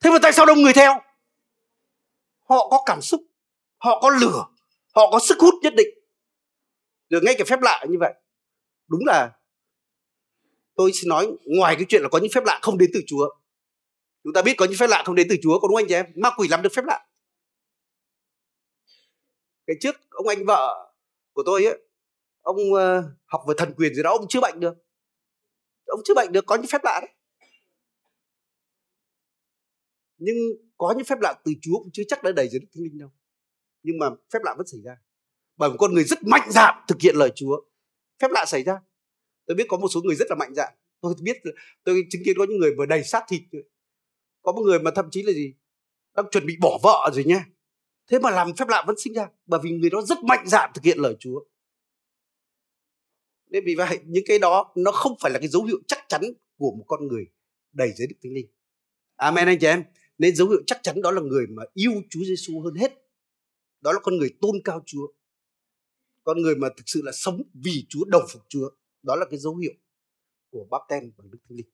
Thế mà tại sao đông người theo? Họ có cảm xúc, họ có lửa, họ có sức hút nhất định. Rồi ngay cả phép lạ như vậy. Đúng là tôi xin nói, ngoài cái chuyện là có những phép lạ không đến từ Chúa, chúng ta biết có những phép lạ không đến từ Chúa, có đúng anh chị em? Ma quỷ làm được phép lạ. Cái trước ông anh vợ của tôi ấy, ông học về thần quyền gì đó, ông chữa bệnh được. Ông chữa bệnh được, có những phép lạ đấy. Nhưng có những phép lạ từ Chúa cũng chưa chắc đã đầy dẫy Đức Thánh Linh đâu. Nhưng mà phép lạ vẫn xảy ra. Bởi một con người rất mạnh dạn thực hiện lời Chúa, phép lạ xảy ra. Tôi biết có một số người rất là mạnh dạn. Tôi biết, tôi chứng kiến có những người vừa đầy xác thịt. Có một người mà thậm chí là gì, đang chuẩn bị bỏ vợ rồi nha, thế mà làm phép lạ vẫn sinh ra. Bởi vì người đó rất mạnh dạn thực hiện lời Chúa. Nên vì vậy những cái đó nó không phải là cái dấu hiệu chắc chắn của một con người đầy dẫy Đức Thánh Linh. Amen anh chị em. Nên dấu hiệu chắc chắn đó là người mà yêu Chúa Giêsu hơn hết. Đó là con người tôn cao Chúa, con người mà thực sự là sống vì Chúa, đồng phục Chúa. Đó là cái dấu hiệu của báp-têm bằng Đức Thánh Linh.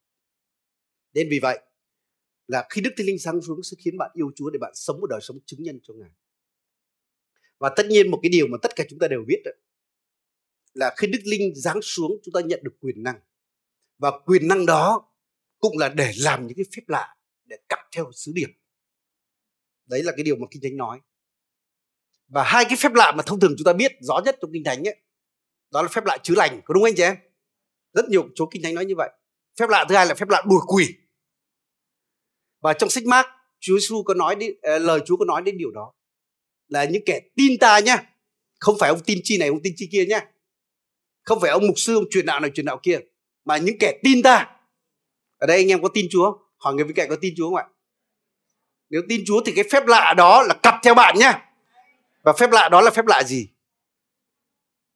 Nên vì vậy là khi Đức Thánh Linh giáng xuống sẽ khiến bạn yêu Chúa để bạn sống một đời sống chứng nhân cho Ngài. Và tất nhiên một cái điều mà tất cả chúng ta đều biết đó, là khi Đức Linh giáng xuống chúng ta nhận được quyền năng. Và quyền năng đó cũng là để làm những cái phép lạ, để cặp theo sứ điệp. Đấy là cái điều mà Kinh Thánh nói. Và hai cái phép lạ mà thông thường chúng ta biết rõ nhất trong Kinh Thánh ấy, đó là phép lạ chữa lành, có đúng anh chị em? Rất nhiều chỗ Kinh Thánh nói như vậy. Phép lạ thứ hai là phép lạ đuổi quỷ. Và trong sách Mác, Chúa Giêsu có nói đến, lời Chúa có nói đến điều đó, là những kẻ tin ta nhá, không phải ông tin chi này, ông tin chi kia nhá, không phải ông mục sư, ông truyền đạo này, truyền đạo kia, mà những kẻ tin ta. Ở đây anh em có tin Chúa? Hỏi người bên cạnh có tin Chúa không ạ? Nếu tin Chúa thì cái phép lạ đó là cặp theo bạn nhá. Và phép lạ đó là phép lạ gì?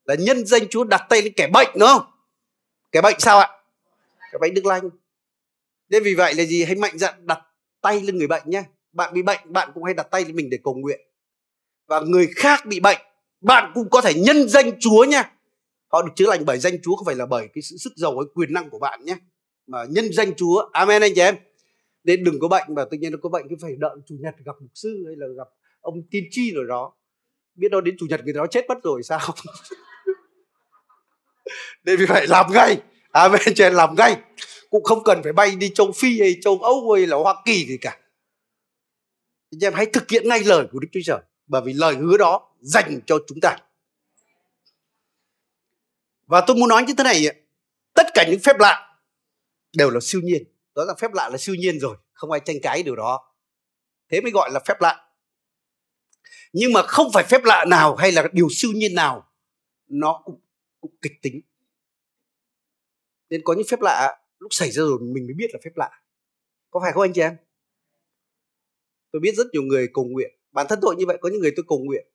Là nhân danh Chúa đặt tay lên kẻ bệnh, đúng không? Kẻ bệnh sao ạ? Kẻ bệnh được lành. Nên vì vậy là gì? Hãy mạnh dạn đặt tay lên người bệnh nhé. Bạn bị bệnh, bạn cũng hay đặt tay lên mình để cầu nguyện. Và người khác bị bệnh, bạn cũng có thể nhân danh Chúa nhé. Họ được chữa lành bởi danh Chúa, không phải là bởi cái sự sức giàu hay quyền năng của bạn nhé, mà nhân danh Chúa. Amen anh chị em. Nên đừng có bệnh mà tự nhiên nó có bệnh cứ phải đợi chủ nhật gặp mục sư hay là gặp ông tiên tri rồi đó. biết đâu đến chủ nhật người đó chết mất rồi sao. Nên vì vậy làm ngay, amen cho em, làm ngay. Cũng không cần phải bay đi châu Phi hay châu Âu hay là Hoa Kỳ gì cả. Anh em hãy thực hiện ngay lời của Đức Chúa Trời, bởi vì lời hứa đó dành cho chúng ta. Và tôi muốn nói như thế này, tất cả những phép lạ đều là siêu nhiên. Đó là phép lạ là siêu nhiên rồi, không ai tranh cãi điều đó. Thế mới gọi là phép lạ. Nhưng mà không phải phép lạ nào hay là điều siêu nhiên nào nó cũng kịch tính. Nên có những phép lạ lúc xảy ra rồi mình mới biết là phép lạ. Có phải không anh chị em? Tôi biết rất nhiều người cầu nguyện. Bản thân tôi như vậy, có những người tôi cầu nguyện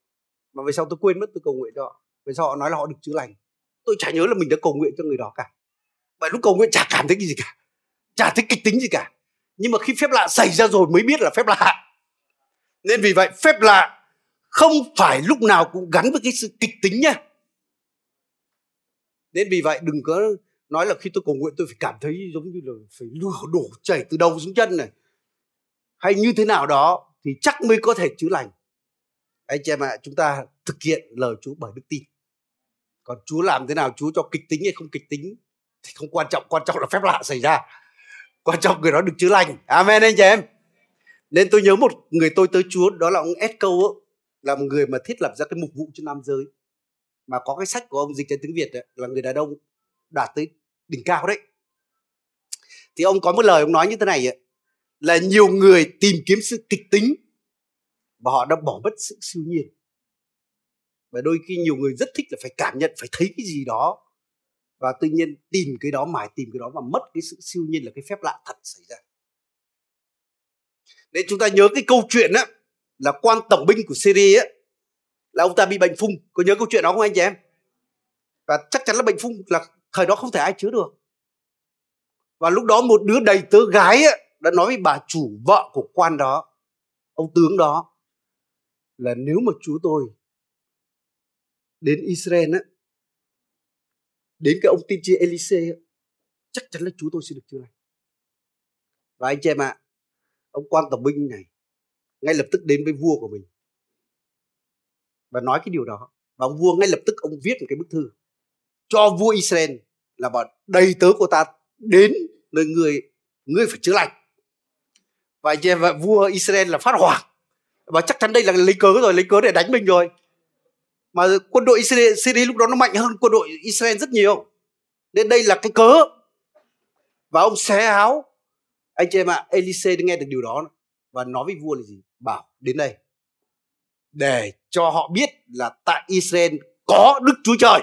mà về sau tôi quên mất tôi cầu nguyện cho họ. Về sau họ nói là họ được chữa lành. Tôi chả nhớ là mình đã cầu nguyện cho người đó cả. Bởi lúc cầu nguyện chả cảm thấy cái gì cả, chả thấy kịch tính gì cả. Nhưng mà khi phép lạ xảy ra rồi mới biết là phép lạ. Nên vì vậy phép lạ không phải lúc nào cũng gắn với cái sự kịch tính nhá. Nên vì vậy đừng có nói là khi tôi cầu nguyện tôi phải cảm thấy giống như là phải lửa đổ chảy từ đầu xuống chân này, hay như thế nào đó thì chắc mới có thể chữa lành. Anh chị em ạ, chúng ta thực hiện lời Chúa bởi đức tin. Còn Chúa làm thế nào, Chúa cho kịch tính hay không kịch tính thì không quan trọng. Quan trọng là phép lạ xảy ra, quan trọng người đó được chữa lành. Amen anh chị em. Nên tôi nhớ một người tôi tới Chúa, đó là ông Esco, là một người mà thiết lập ra cái mục vụ cho nam giới. Mà có cái sách của ông dịch ra tiếng Việt đấy, là Người Đàn Ông Đạt Tới Đỉnh Cao đấy. Thì ông có một lời ông nói như thế này ấy, là nhiều người tìm kiếm sự kịch tính và họ đã bỏ mất sự siêu nhiên. Và đôi khi nhiều người rất thích là phải cảm nhận, phải thấy cái gì đó, và tự nhiên tìm cái đó, mãi tìm cái đó, và mất cái sự siêu nhiên là cái phép lạ thật xảy ra. Nên chúng ta nhớ cái câu chuyện á, là quan tổng binh của Syria á, là ông ta bị bệnh phung. Có nhớ câu chuyện đó không anh chị em? Và chắc chắn là bệnh phung là thời đó không thể ai chữa được. Và lúc đó một đứa đầy tớ gái á, đã nói với bà chủ, vợ của quan đó, ông tướng đó, là nếu mà chú tôi đến Israel á, đến cái ông tiên tri Elise á, chắc chắn là chú tôi sẽ được chữa lành. Và anh chị em ạ, ông quan tổng binh này ngay lập tức đến với vua của mình và nói cái điều đó. Và ông vua ngay lập tức ông viết một cái bức thư cho vua Israel là bảo đầy tớ của ta đến nơi ngươi phải chữa lành. Và vua Israel là phát hoảng, và chắc chắn đây là lấy cớ rồi, lấy cớ để đánh mình rồi. Mà quân đội Syria lúc đó nó mạnh hơn quân đội Israel rất nhiều, nên đây là cái cớ. Và ông xé áo, anh chị em ạ, Elise nghe được điều đó và nói với vua là gì? Bảo đến đây để cho họ biết là tại Israel có Đức Chúa Trời.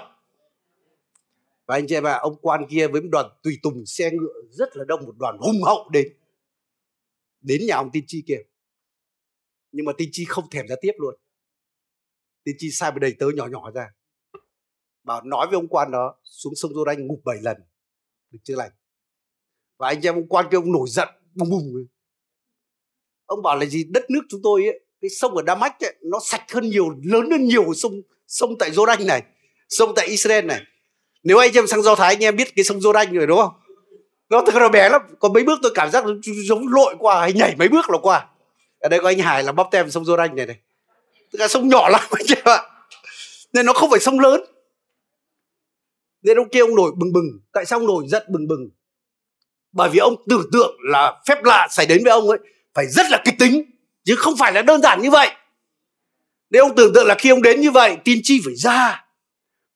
Và anh chị em ạ, ông quan kia với một đoàn tùy tùng xe ngựa rất là đông, một đoàn hùng hậu đến nhà ông tiên tri kia. Nhưng mà tiên tri không thèm ra tiếp luôn. Tiên tri sai một đầy tớ nhỏ nhỏ ra, bảo nói với ông quan đó xuống sông Giô-đanh ngụp 7 lần được chữa lành. Và anh em ông quan kia ông nổi giận bùng bùng. Ông bảo là gì? Đất nước chúng tôi ấy, cái sông ở Đa-mách nó sạch hơn nhiều, lớn hơn nhiều sông tại Giô-đanh này, sông tại Israel này. Nếu anh em sang Do Thái anh em biết cái sông Giô-đanh rồi đúng không? Nó thật là bé lắm, có mấy bước tôi cảm giác giống lội qua hay nhảy mấy bước là qua. Ở đây có anh Hải là bóp tem sông Giô-đanh này này. Tức là sông nhỏ lắm anh chị ạ, nên nó không phải sông lớn. Nên ông kia ông nổi bừng bừng. Tại sao ông nổi giận bừng bừng? Bởi vì ông tưởng tượng là phép lạ xảy đến với ông ấy phải rất là kịch tính, chứ không phải là đơn giản như vậy. Nên ông tưởng tượng là khi ông đến như vậy, tiên tri phải ra,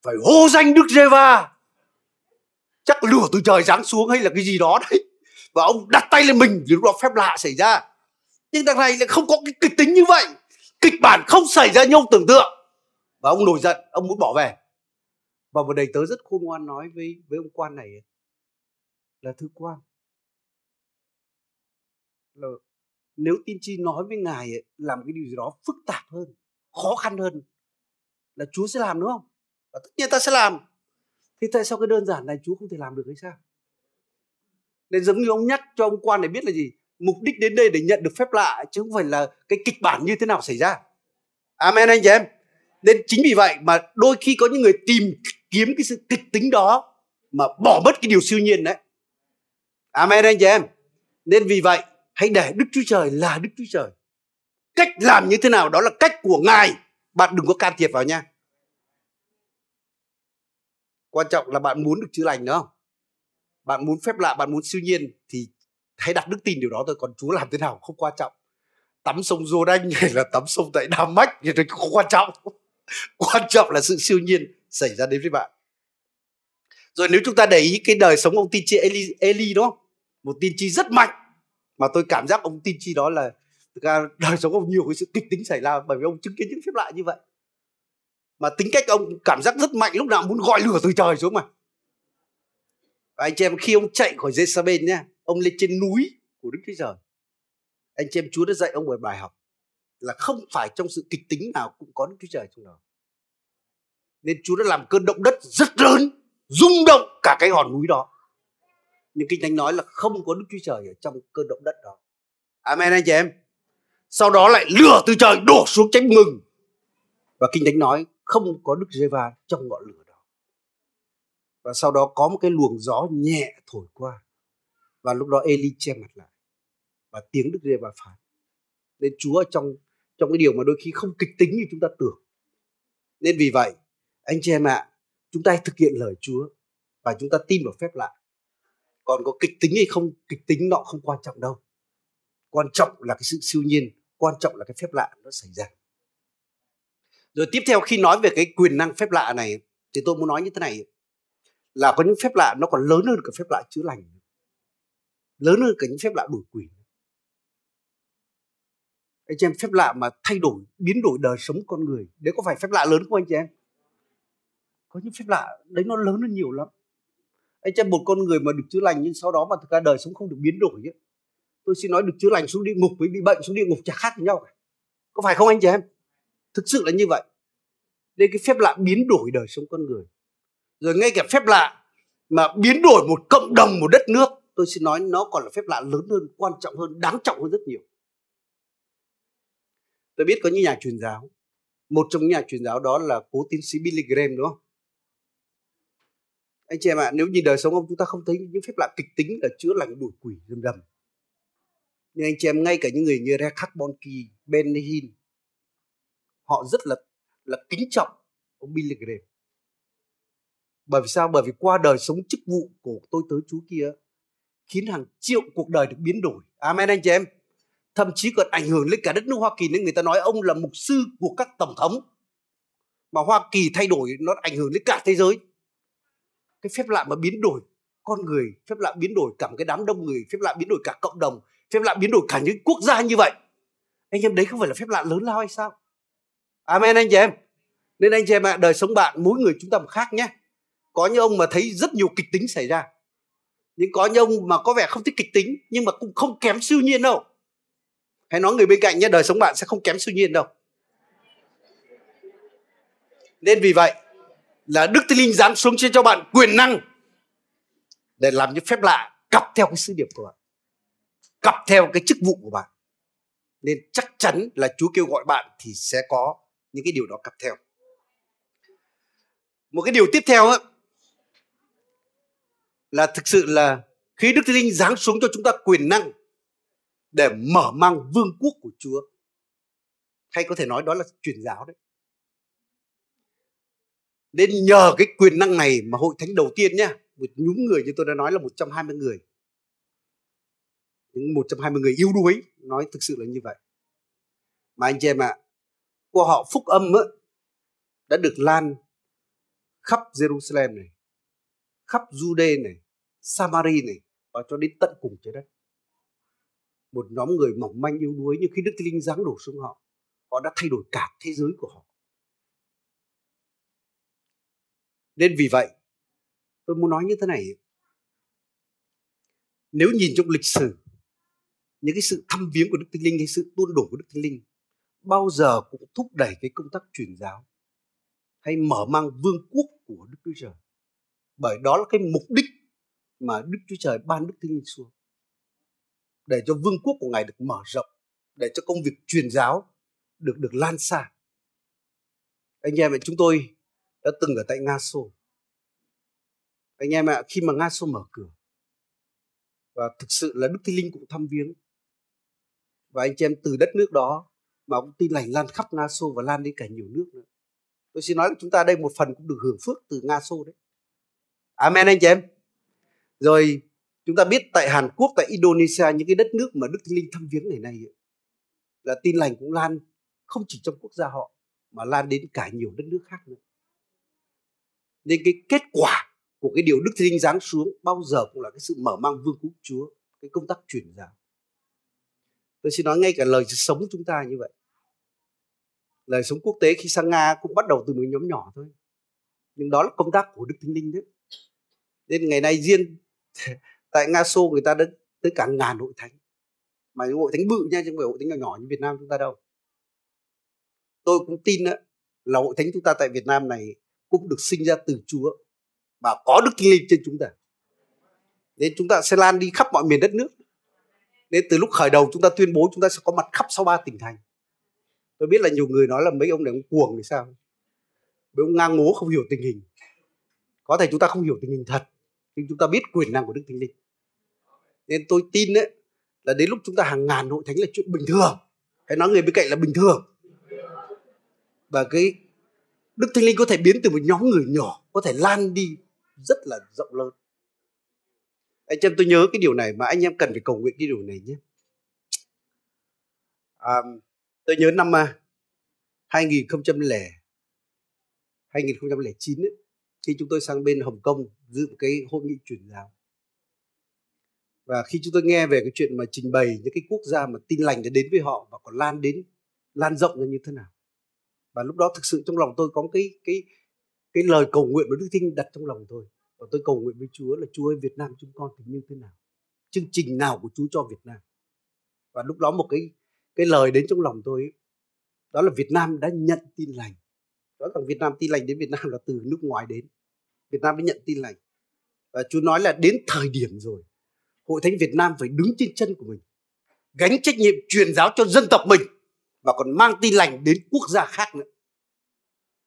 phải hô danh Đức Giê-va, chắc lửa từ trời giáng xuống hay là cái gì đó đấy. Và ông đặt tay lên mình thì lúc đó phép lạ xảy ra. Nhưng đằng này lại không có cái kịch tính như vậy, kịch bản không xảy ra như ông tưởng tượng. Và ông nổi giận, ông muốn bỏ về. Và một đầy tớ rất khôn ngoan nói với ông quan này là: thưa quan, là nếu tiên tri nói với ngài làm cái điều gì đó phức tạp hơn, khó khăn hơn, là Chúa sẽ làm đúng không? Và tất nhiên ta sẽ làm. Thì tại sao cái đơn giản này Chúa không thể làm được hay sao? Nên giống như ông nhắc cho ông quan này biết là gì? Mục đích đến đây để nhận được phép lạ, chứ không phải là cái kịch bản như thế nào xảy ra. Amen anh chị em. Nên chính vì vậy mà đôi khi có những người tìm kiếm cái sự kịch tính đó mà bỏ mất cái điều siêu nhiên đấy. Amen anh chị em. Nên vì vậy hãy để Đức Chúa Trời là Đức Chúa Trời. Cách làm như thế nào đó là cách của Ngài, Bạn đừng có can thiệp vào nha. Quan trọng là bạn muốn được chữa lành đúng không? Bạn muốn phép lạ, bạn muốn siêu nhiên thì hãy đặt đức tin điều đó thôi. Còn Chúa làm thế nào không quan trọng. Tắm sông Giô Đanh hay là tắm sông tại Đam Mách thì không quan trọng. Quan trọng là sự siêu nhiên xảy ra đến với bạn. Rồi nếu chúng ta để ý cái đời sống ông tiên tri Eli đó, một tiên tri rất mạnh, mà tôi cảm giác ông tiên tri đó là đời sống ông nhiều cái sự kịch tính xảy ra, bởi vì ông chứng kiến những phép lạ như vậy. Mà tính cách ông cảm giác rất mạnh, lúc nào muốn gọi lửa từ trời xuống mà. Và anh chị em, khi ông chạy khỏi Giê-sa-bên nha, ông lên trên núi của Đức Chúa Trời. Anh chị em, Chúa đã dạy ông một bài học là không phải trong sự kịch tính nào cũng có Đức Chúa Trời trong đó. Nên Chúa đã làm cơn động đất rất lớn, rung động cả cái hòn núi đó. Nhưng Kinh Thánh nói là không có Đức Chúa Trời ở trong cơn động đất đó. Amen anh chị em. Sau đó lại lửa từ trời đổ xuống tránh ngừng. Và Kinh Thánh nói không có Đức Giê-va trong ngọn lửa đó. Và sau đó có một cái luồng gió nhẹ thổi qua. Và lúc đó Eli che mặt lại. Và tiếng Đức Giê-va phán. Nên Chúa trong cái điều mà đôi khi không kịch tính như chúng ta tưởng. Nên vì vậy, anh chị em ạ, chúng ta hãy thực hiện lời Chúa. Và chúng ta tin vào phép lạ. Còn có kịch tính hay không, kịch tính nó không quan trọng đâu. Quan trọng là cái sự siêu nhiên, quan trọng là cái phép lạ nó xảy ra. Rồi tiếp theo khi nói về cái quyền năng phép lạ này, thì tôi muốn nói như thế này. Là có những phép lạ nó còn lớn hơn cả phép lạ chữa lành. Lớn hơn cả những phép lạ đuổi quỷ. Anh chị em, phép lạ mà thay đổi, biến đổi đời sống con người. Đấy có phải phép lạ lớn không anh chị em? Có những phép lạ, đấy nó lớn hơn nhiều lắm. Anh chị em, một con người mà được chữa lành nhưng sau đó mà thực ra đời sống không được biến đổi ấy. Tôi xin nói được chữa lành xuống địa ngục với bị bệnh xuống địa ngục chả khác với nhau cả. Có phải không anh chị em? Thực sự là như vậy. Đây cái phép lạ biến đổi đời sống con người. Rồi ngay cả phép lạ mà biến đổi một cộng đồng, một đất nước. Tôi xin nói nó còn là phép lạ lớn hơn, quan trọng hơn, đáng trọng hơn rất nhiều. Tôi biết có những nhà truyền giáo. Một trong những nhà truyền giáo đó là cố tiến sĩ Billy Graham đúng không? Anh chị em ạ, nếu nhìn đời sống ông chúng ta không thấy những phép lạ kịch tính là chữa lành đuổi quỷ rầm rầm. Nhưng anh chị em, ngay cả những người như Richard Bonnke, Ben Hinn, họ rất là kính trọng ông Billy Graham. Bởi vì sao? Bởi vì qua đời sống chức vụ của tôi tới chú kia khiến hàng triệu cuộc đời được biến đổi. Amen anh chị em. Thậm chí còn ảnh hưởng lên cả đất nước Hoa Kỳ, nên người ta nói ông là mục sư của các tổng thống. Mà Hoa Kỳ thay đổi nó ảnh hưởng đến cả thế giới. Cái phép lạ mà biến đổi con người, phép lạ biến đổi cả một cái đám đông người, phép lạ biến đổi cả cộng đồng, phép lạ biến đổi cả những quốc gia như vậy. Anh em, đấy không phải là phép lạ lớn lao hay sao? Amen anh chị em. Nên anh chị em ạ, đời sống bạn mỗi người chúng ta một khác nhé. Có những ông mà thấy rất nhiều kịch tính xảy ra. Nhưng có những ông mà có vẻ không thích kịch tính, nhưng mà cũng không kém siêu nhiên đâu. Hãy nói người bên cạnh nhé, đời sống bạn sẽ không kém siêu nhiên đâu. Nên vì vậy là Đức Thánh Linh giáng xuống cho bạn quyền năng để làm những phép lạ cặp theo cái sứ điệp của bạn, cặp theo cái chức vụ của bạn. Nên chắc chắn là Chúa kêu gọi bạn thì sẽ có những cái điều đó cặp theo. Một cái điều tiếp theo ấy, là thực sự là khi Đức Thánh Linh giáng xuống cho chúng ta quyền năng để mở mang vương quốc của Chúa, hay có thể nói đó là truyền giáo đấy. Nên nhờ cái quyền năng này mà hội thánh đầu tiên nhá, một nhúm người như tôi đã nói là 120 người. Những 120 người yếu đuối, nói thực sự là như vậy. Mà anh chị em ạ, của họ phúc âm ấy, đã được lan khắp Jerusalem này, khắp Jude này, Samari này, và cho đến tận cùng trái đất. Một nhóm người mỏng manh yếu đuối, nhưng khi Đức Thánh Linh giáng đổ xuống họ, họ đã thay đổi cả thế giới của họ. Nên vì vậy, tôi muốn nói như thế này. Nếu nhìn trong lịch sử, những cái sự thăm viếng của Đức Thánh Linh hay sự tuôn đổ của Đức Thánh Linh bao giờ cũng thúc đẩy cái công tác truyền giáo hay mở mang vương quốc của Đức Chúa Trời. Bởi đó là cái mục đích mà Đức Chúa Trời ban Đức Thánh Linh xuống, để cho vương quốc của Ngài được mở rộng, để cho công việc truyền giáo được lan xa. Anh em ạ, chúng tôi đã từng ở tại Nga Xô. Anh em ạ, khi mà Nga Xô mở cửa, và thực sự là Đức Thánh Linh cũng thăm viếng. Và anh chị em, từ đất nước đó mà ông tin lành lan khắp Nga Xô và lan đến cả nhiều nước nữa. Tôi xin nói chúng ta đây một phần cũng được hưởng phước từ Nga Xô đấy. Amen anh chị em. Rồi chúng ta biết tại Hàn Quốc, tại Indonesia, những cái đất nước mà Đức Thánh Linh thăm viếng ngày nay là tin lành cũng lan không chỉ trong quốc gia họ mà lan đến cả nhiều đất nước khác nữa. Nên cái kết quả của cái điều Đức Thánh Linh giáng xuống bao giờ cũng là cái sự mở mang vương quốc Chúa, cái công tác truyền giáo. Tôi xin nói ngay cả lời sống chúng ta như vậy. Lời sống quốc tế khi sang Nga cũng bắt đầu từ một nhóm nhỏ thôi. Nhưng đó là công tác của Đức Thánh Linh đấy. Nên ngày nay riêng tại Nga Xô người ta đã tới cả ngàn hội thánh. Mà những hội thánh bự nha, chứ không phải hội thánh nhỏ nhỏ như Việt Nam chúng ta đâu. Tôi cũng tin là hội thánh chúng ta tại Việt Nam này cũng được sinh ra từ Chúa và có Đức Thánh Linh trên chúng ta. Nên chúng ta sẽ lan đi khắp mọi miền đất nước. Nên từ lúc khởi đầu chúng ta tuyên bố chúng ta sẽ có mặt khắp 63 tỉnh thành. Tôi biết là nhiều người nói là mấy ông này ông cuồng thì sao, mấy ông ngang ngố không hiểu tình hình. Có thể chúng ta không hiểu tình hình thật, nhưng chúng ta biết quyền năng của Đức Thánh Linh. Nên tôi tin là đến lúc chúng ta hàng ngàn hội thánh là chuyện bình thường. Hãy nói người bên cạnh là bình thường. Và cái Đức Thánh Linh có thể biến từ một nhóm người nhỏ, có thể lan đi rất là rộng lớn. Anh em, tôi nhớ cái điều này mà anh em cần phải cầu nguyện cái điều này nhé. Tôi nhớ năm 2009 ấy, khi chúng tôi sang bên Hồng Kông dự một cái hội nghị truyền giáo. Và khi chúng tôi nghe về cái chuyện mà trình bày những cái quốc gia mà tin lành đã đến với họ và còn lan rộng ra như thế nào. Và lúc đó thực sự trong lòng tôi có cái lời cầu nguyện của Đức Thánh Linh đặt trong lòng tôi. Và tôi cầu nguyện với Chúa là Chúa ơi, Việt Nam chúng con thì như thế nào? Chương trình nào của Chúa cho Việt Nam? Và lúc đó một cái lời đến trong lòng tôi ấy, đó là Việt Nam đã nhận tin lành. Đó là Việt Nam tin lành đến Việt Nam là từ nước ngoài đến. Việt Nam mới nhận tin lành. Và Chúa nói là đến thời điểm rồi. Hội thánh Việt Nam phải đứng trên chân của mình, gánh trách nhiệm truyền giáo cho dân tộc mình và còn mang tin lành đến quốc gia khác nữa.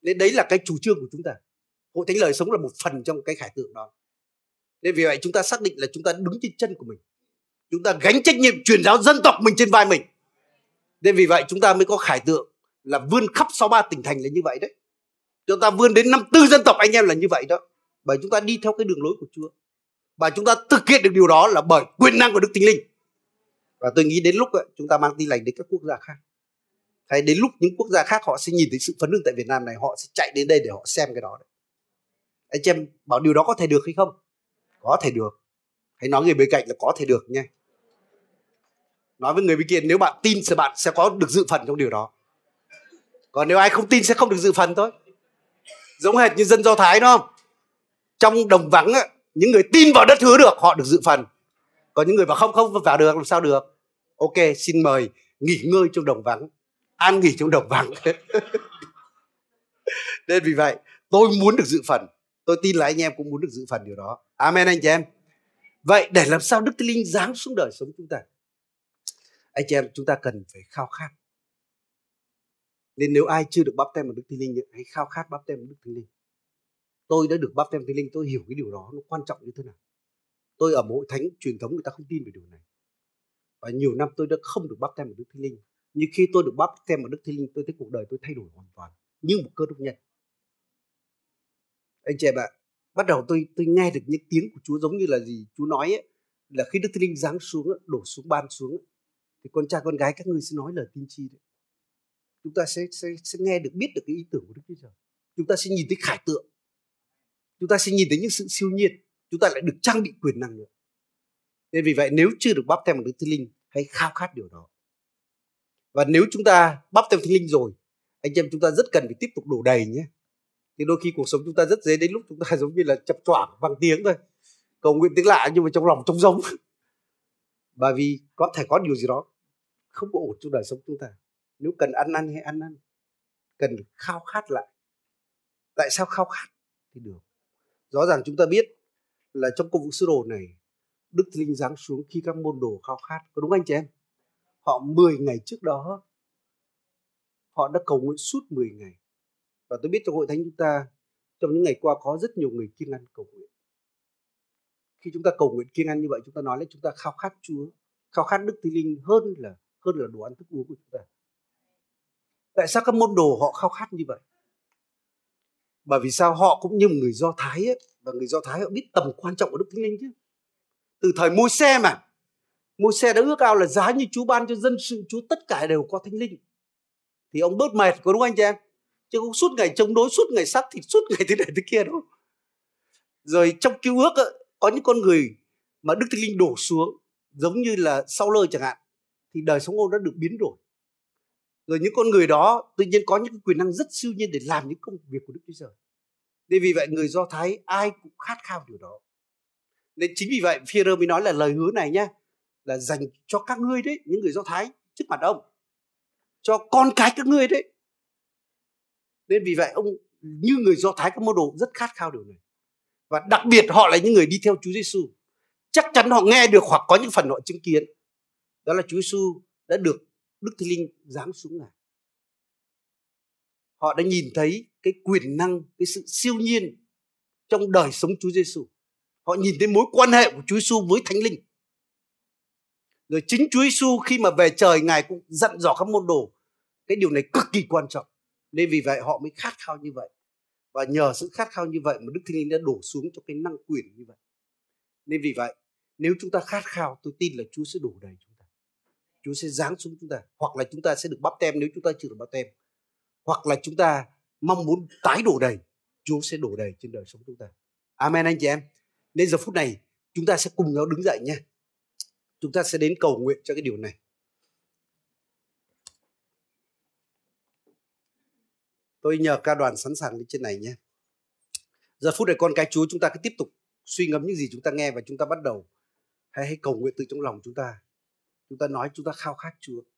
Nên đấy là cái chủ trương của chúng ta. Hội thánh Lời Sống là một phần trong cái khải tượng đó. Nên vì vậy chúng ta xác định là chúng ta đứng trên chân của mình, chúng ta gánh trách nhiệm truyền giáo dân tộc mình trên vai mình. Nên vì vậy chúng ta mới có khải tượng là vươn khắp 63 tỉnh thành là như vậy đấy. Chúng ta vươn đến 54 dân tộc anh em là như vậy đó. Bởi chúng ta đi theo cái đường lối của Chúa. Và chúng ta thực hiện được điều đó là bởi quyền năng của Đức Thánh Linh. Và tôi nghĩ đến lúc ấy, chúng ta mang tin lành đến các quốc gia khác. Hay đến lúc những quốc gia khác họ sẽ nhìn thấy sự phấn hưng tại Việt Nam này, họ sẽ chạy đến đây để họ xem cái đó đấy. Anh chị em bảo điều đó có thể được hay không? Có thể được. Hãy nói người bên cạnh là có thể được nha. Nói với người bên kia nếu bạn tin thì bạn sẽ có được dự phần trong điều đó. Còn nếu ai không tin sẽ không được dự phần thôi. Giống hệt như dân Do Thái đúng không? Trong đồng vắng ấy, những người tin vào đất hứa được họ được dự phần. Còn những người bảo không vào được làm sao được. Ok, xin mời nghỉ ngơi trong đồng vắng, an nghỉ trong đồng vắng. Nên vì vậy tôi muốn được dự phần. Tôi tin là anh em cũng muốn được dự phần điều đó. Amen anh chị em. Vậy để làm sao Đức Thánh Linh giáng xuống đời sống chúng ta? Anh chị em, chúng ta cần phải khao khát. Nên nếu ai chưa được báp tem vào Đức Thánh Linh, hãy khao khát báp tem vào Đức Thánh Linh. Tôi đã được báp tem Thánh Linh, tôi hiểu cái điều đó nó quan trọng như thế nào. Tôi ở một hội thánh truyền thống người ta không tin về điều này. Và nhiều năm tôi đã không được báp tem vào Đức Thánh Linh. Nhưng khi tôi được báp tem vào Đức Thánh Linh, tôi thấy cuộc đời tôi thay đổi hoàn toàn như một cơn đốc nhân. Anh chị em ạ, bắt đầu tôi nghe được những tiếng của Chúa giống như là gì Chúa nói ấy, là khi Đức Thánh Linh giáng xuống, đổ xuống, ban xuống thì con trai con gái các ngươi sẽ nói lời tiên tri đấy. Chúng ta sẽ nghe được, biết được cái ý tưởng của Đức Chúa Trời. Chúng ta sẽ nhìn thấy khải tượng. Chúng ta sẽ nhìn thấy những sự siêu nhiên. Chúng ta lại được trang bị quyền năng nữa. Nên vì vậy nếu chưa được báp tem bằng Đức Thánh Linh, hãy khao khát điều đó. Và nếu chúng ta báp tem Thánh Linh rồi, anh em, chúng ta rất cần phải tiếp tục đổ đầy nhé. Thì đôi khi cuộc sống chúng ta rất dễ đến lúc chúng ta giống như là chập choảng bằng tiếng thôi, cầu nguyện tiếng lạ nhưng mà trong lòng trống rỗng. Bởi vì có thể có điều gì đó không có ổn trong đời sống chúng ta. Nếu cần ăn hay ăn, cần khao khát lại. Tại sao khao khát thì được? Rõ ràng chúng ta biết là trong công vụ sứ đồ này, Đức Thánh Linh giáng xuống khi các môn đồ khao khát. Có đúng anh chị em? Họ 10 ngày trước đó, họ đã cầu nguyện suốt 10 ngày. Và tôi biết trong hội thánh chúng ta, trong những ngày qua có rất nhiều người kiêng ăn cầu nguyện. Khi chúng ta cầu nguyện kiêng ăn như vậy, chúng ta nói là chúng ta khao khát Chúa, khao khát Đức Thánh Linh hơn là đồ ăn thức uống của chúng ta. Tại sao các môn đồ họ khao khát như vậy? Bởi vì sao? Họ cũng như người Do Thái ấy, và người Do Thái họ biết tầm quan trọng của Đức Thánh Linh chứ. Từ thời Môi-se mà, Môi-se đã ước ao là giá như Chúa ban cho dân sự Chúa tất cả đều có Thánh Linh thì ông bớt mệt, có đúng anh chị em? Chứ không suốt ngày chống đối, suốt ngày xác thịt, suốt ngày thế này thế kia đâu. Rồi trong Cứu Ước ấy, có những con người mà Đức Thánh Linh đổ xuống, giống như là Sau Lơ chẳng hạn, thì đời sống ông đã được biến đổi. Rồi những con người đó tự nhiên có những quyền năng rất siêu nhiên để làm những công việc của Đức Chúa Trời. Nên vì vậy người Do Thái ai cũng khát khao điều đó. Nên chính vì vậy Phi-e-rơ mới nói là lời hứa này nhá, là dành cho các ngươi đấy, những người Do Thái trước mặt ông, cho con cái các ngươi đấy. Nên vì vậy ông như người Do Thái, các môn đồ rất khát khao điều này. Và đặc biệt họ là những người đi theo Chúa Giêsu. Chắc chắn họ nghe được hoặc có những phần họ chứng kiến, đó là Chúa Giêsu đã được Đức Thánh Linh giáng xuống này. Họ đã nhìn thấy cái quyền năng, cái sự siêu nhiên trong đời sống Chúa Giêsu. Họ nhìn thấy mối quan hệ của Chúa Giêsu với Thánh Linh. Rồi chính Chúa Giêsu khi mà về trời, Ngài cũng dặn dò các môn đồ cái điều này cực kỳ quan trọng. Nên vì vậy họ mới khát khao như vậy. Và nhờ sự khát khao như vậy mà Đức Thánh Linh đã đổ xuống cho cái năng quyền như vậy. Nên vì vậy nếu chúng ta khát khao, tôi tin là Chúa sẽ đổ đầy chúng ta. Chúa sẽ giáng xuống chúng ta. Hoặc là chúng ta sẽ được báp tem nếu chúng ta chưa được báp tem. Hoặc là chúng ta mong muốn tái đổ đầy, Chúa sẽ đổ đầy trên đời sống chúng ta. Amen anh chị em. Nên giờ phút này chúng ta sẽ cùng nhau đứng dậy nha. Chúng ta sẽ đến cầu nguyện cho cái điều này. Tôi nhờ ca đoàn sẵn sàng lên trên này nhé. Giờ phút này con cái Chúa chúng ta cứ tiếp tục suy ngẫm những gì chúng ta nghe, và chúng ta bắt đầu hãy cầu nguyện từ trong lòng chúng ta. Chúng ta nói chúng ta khao khát Chúa.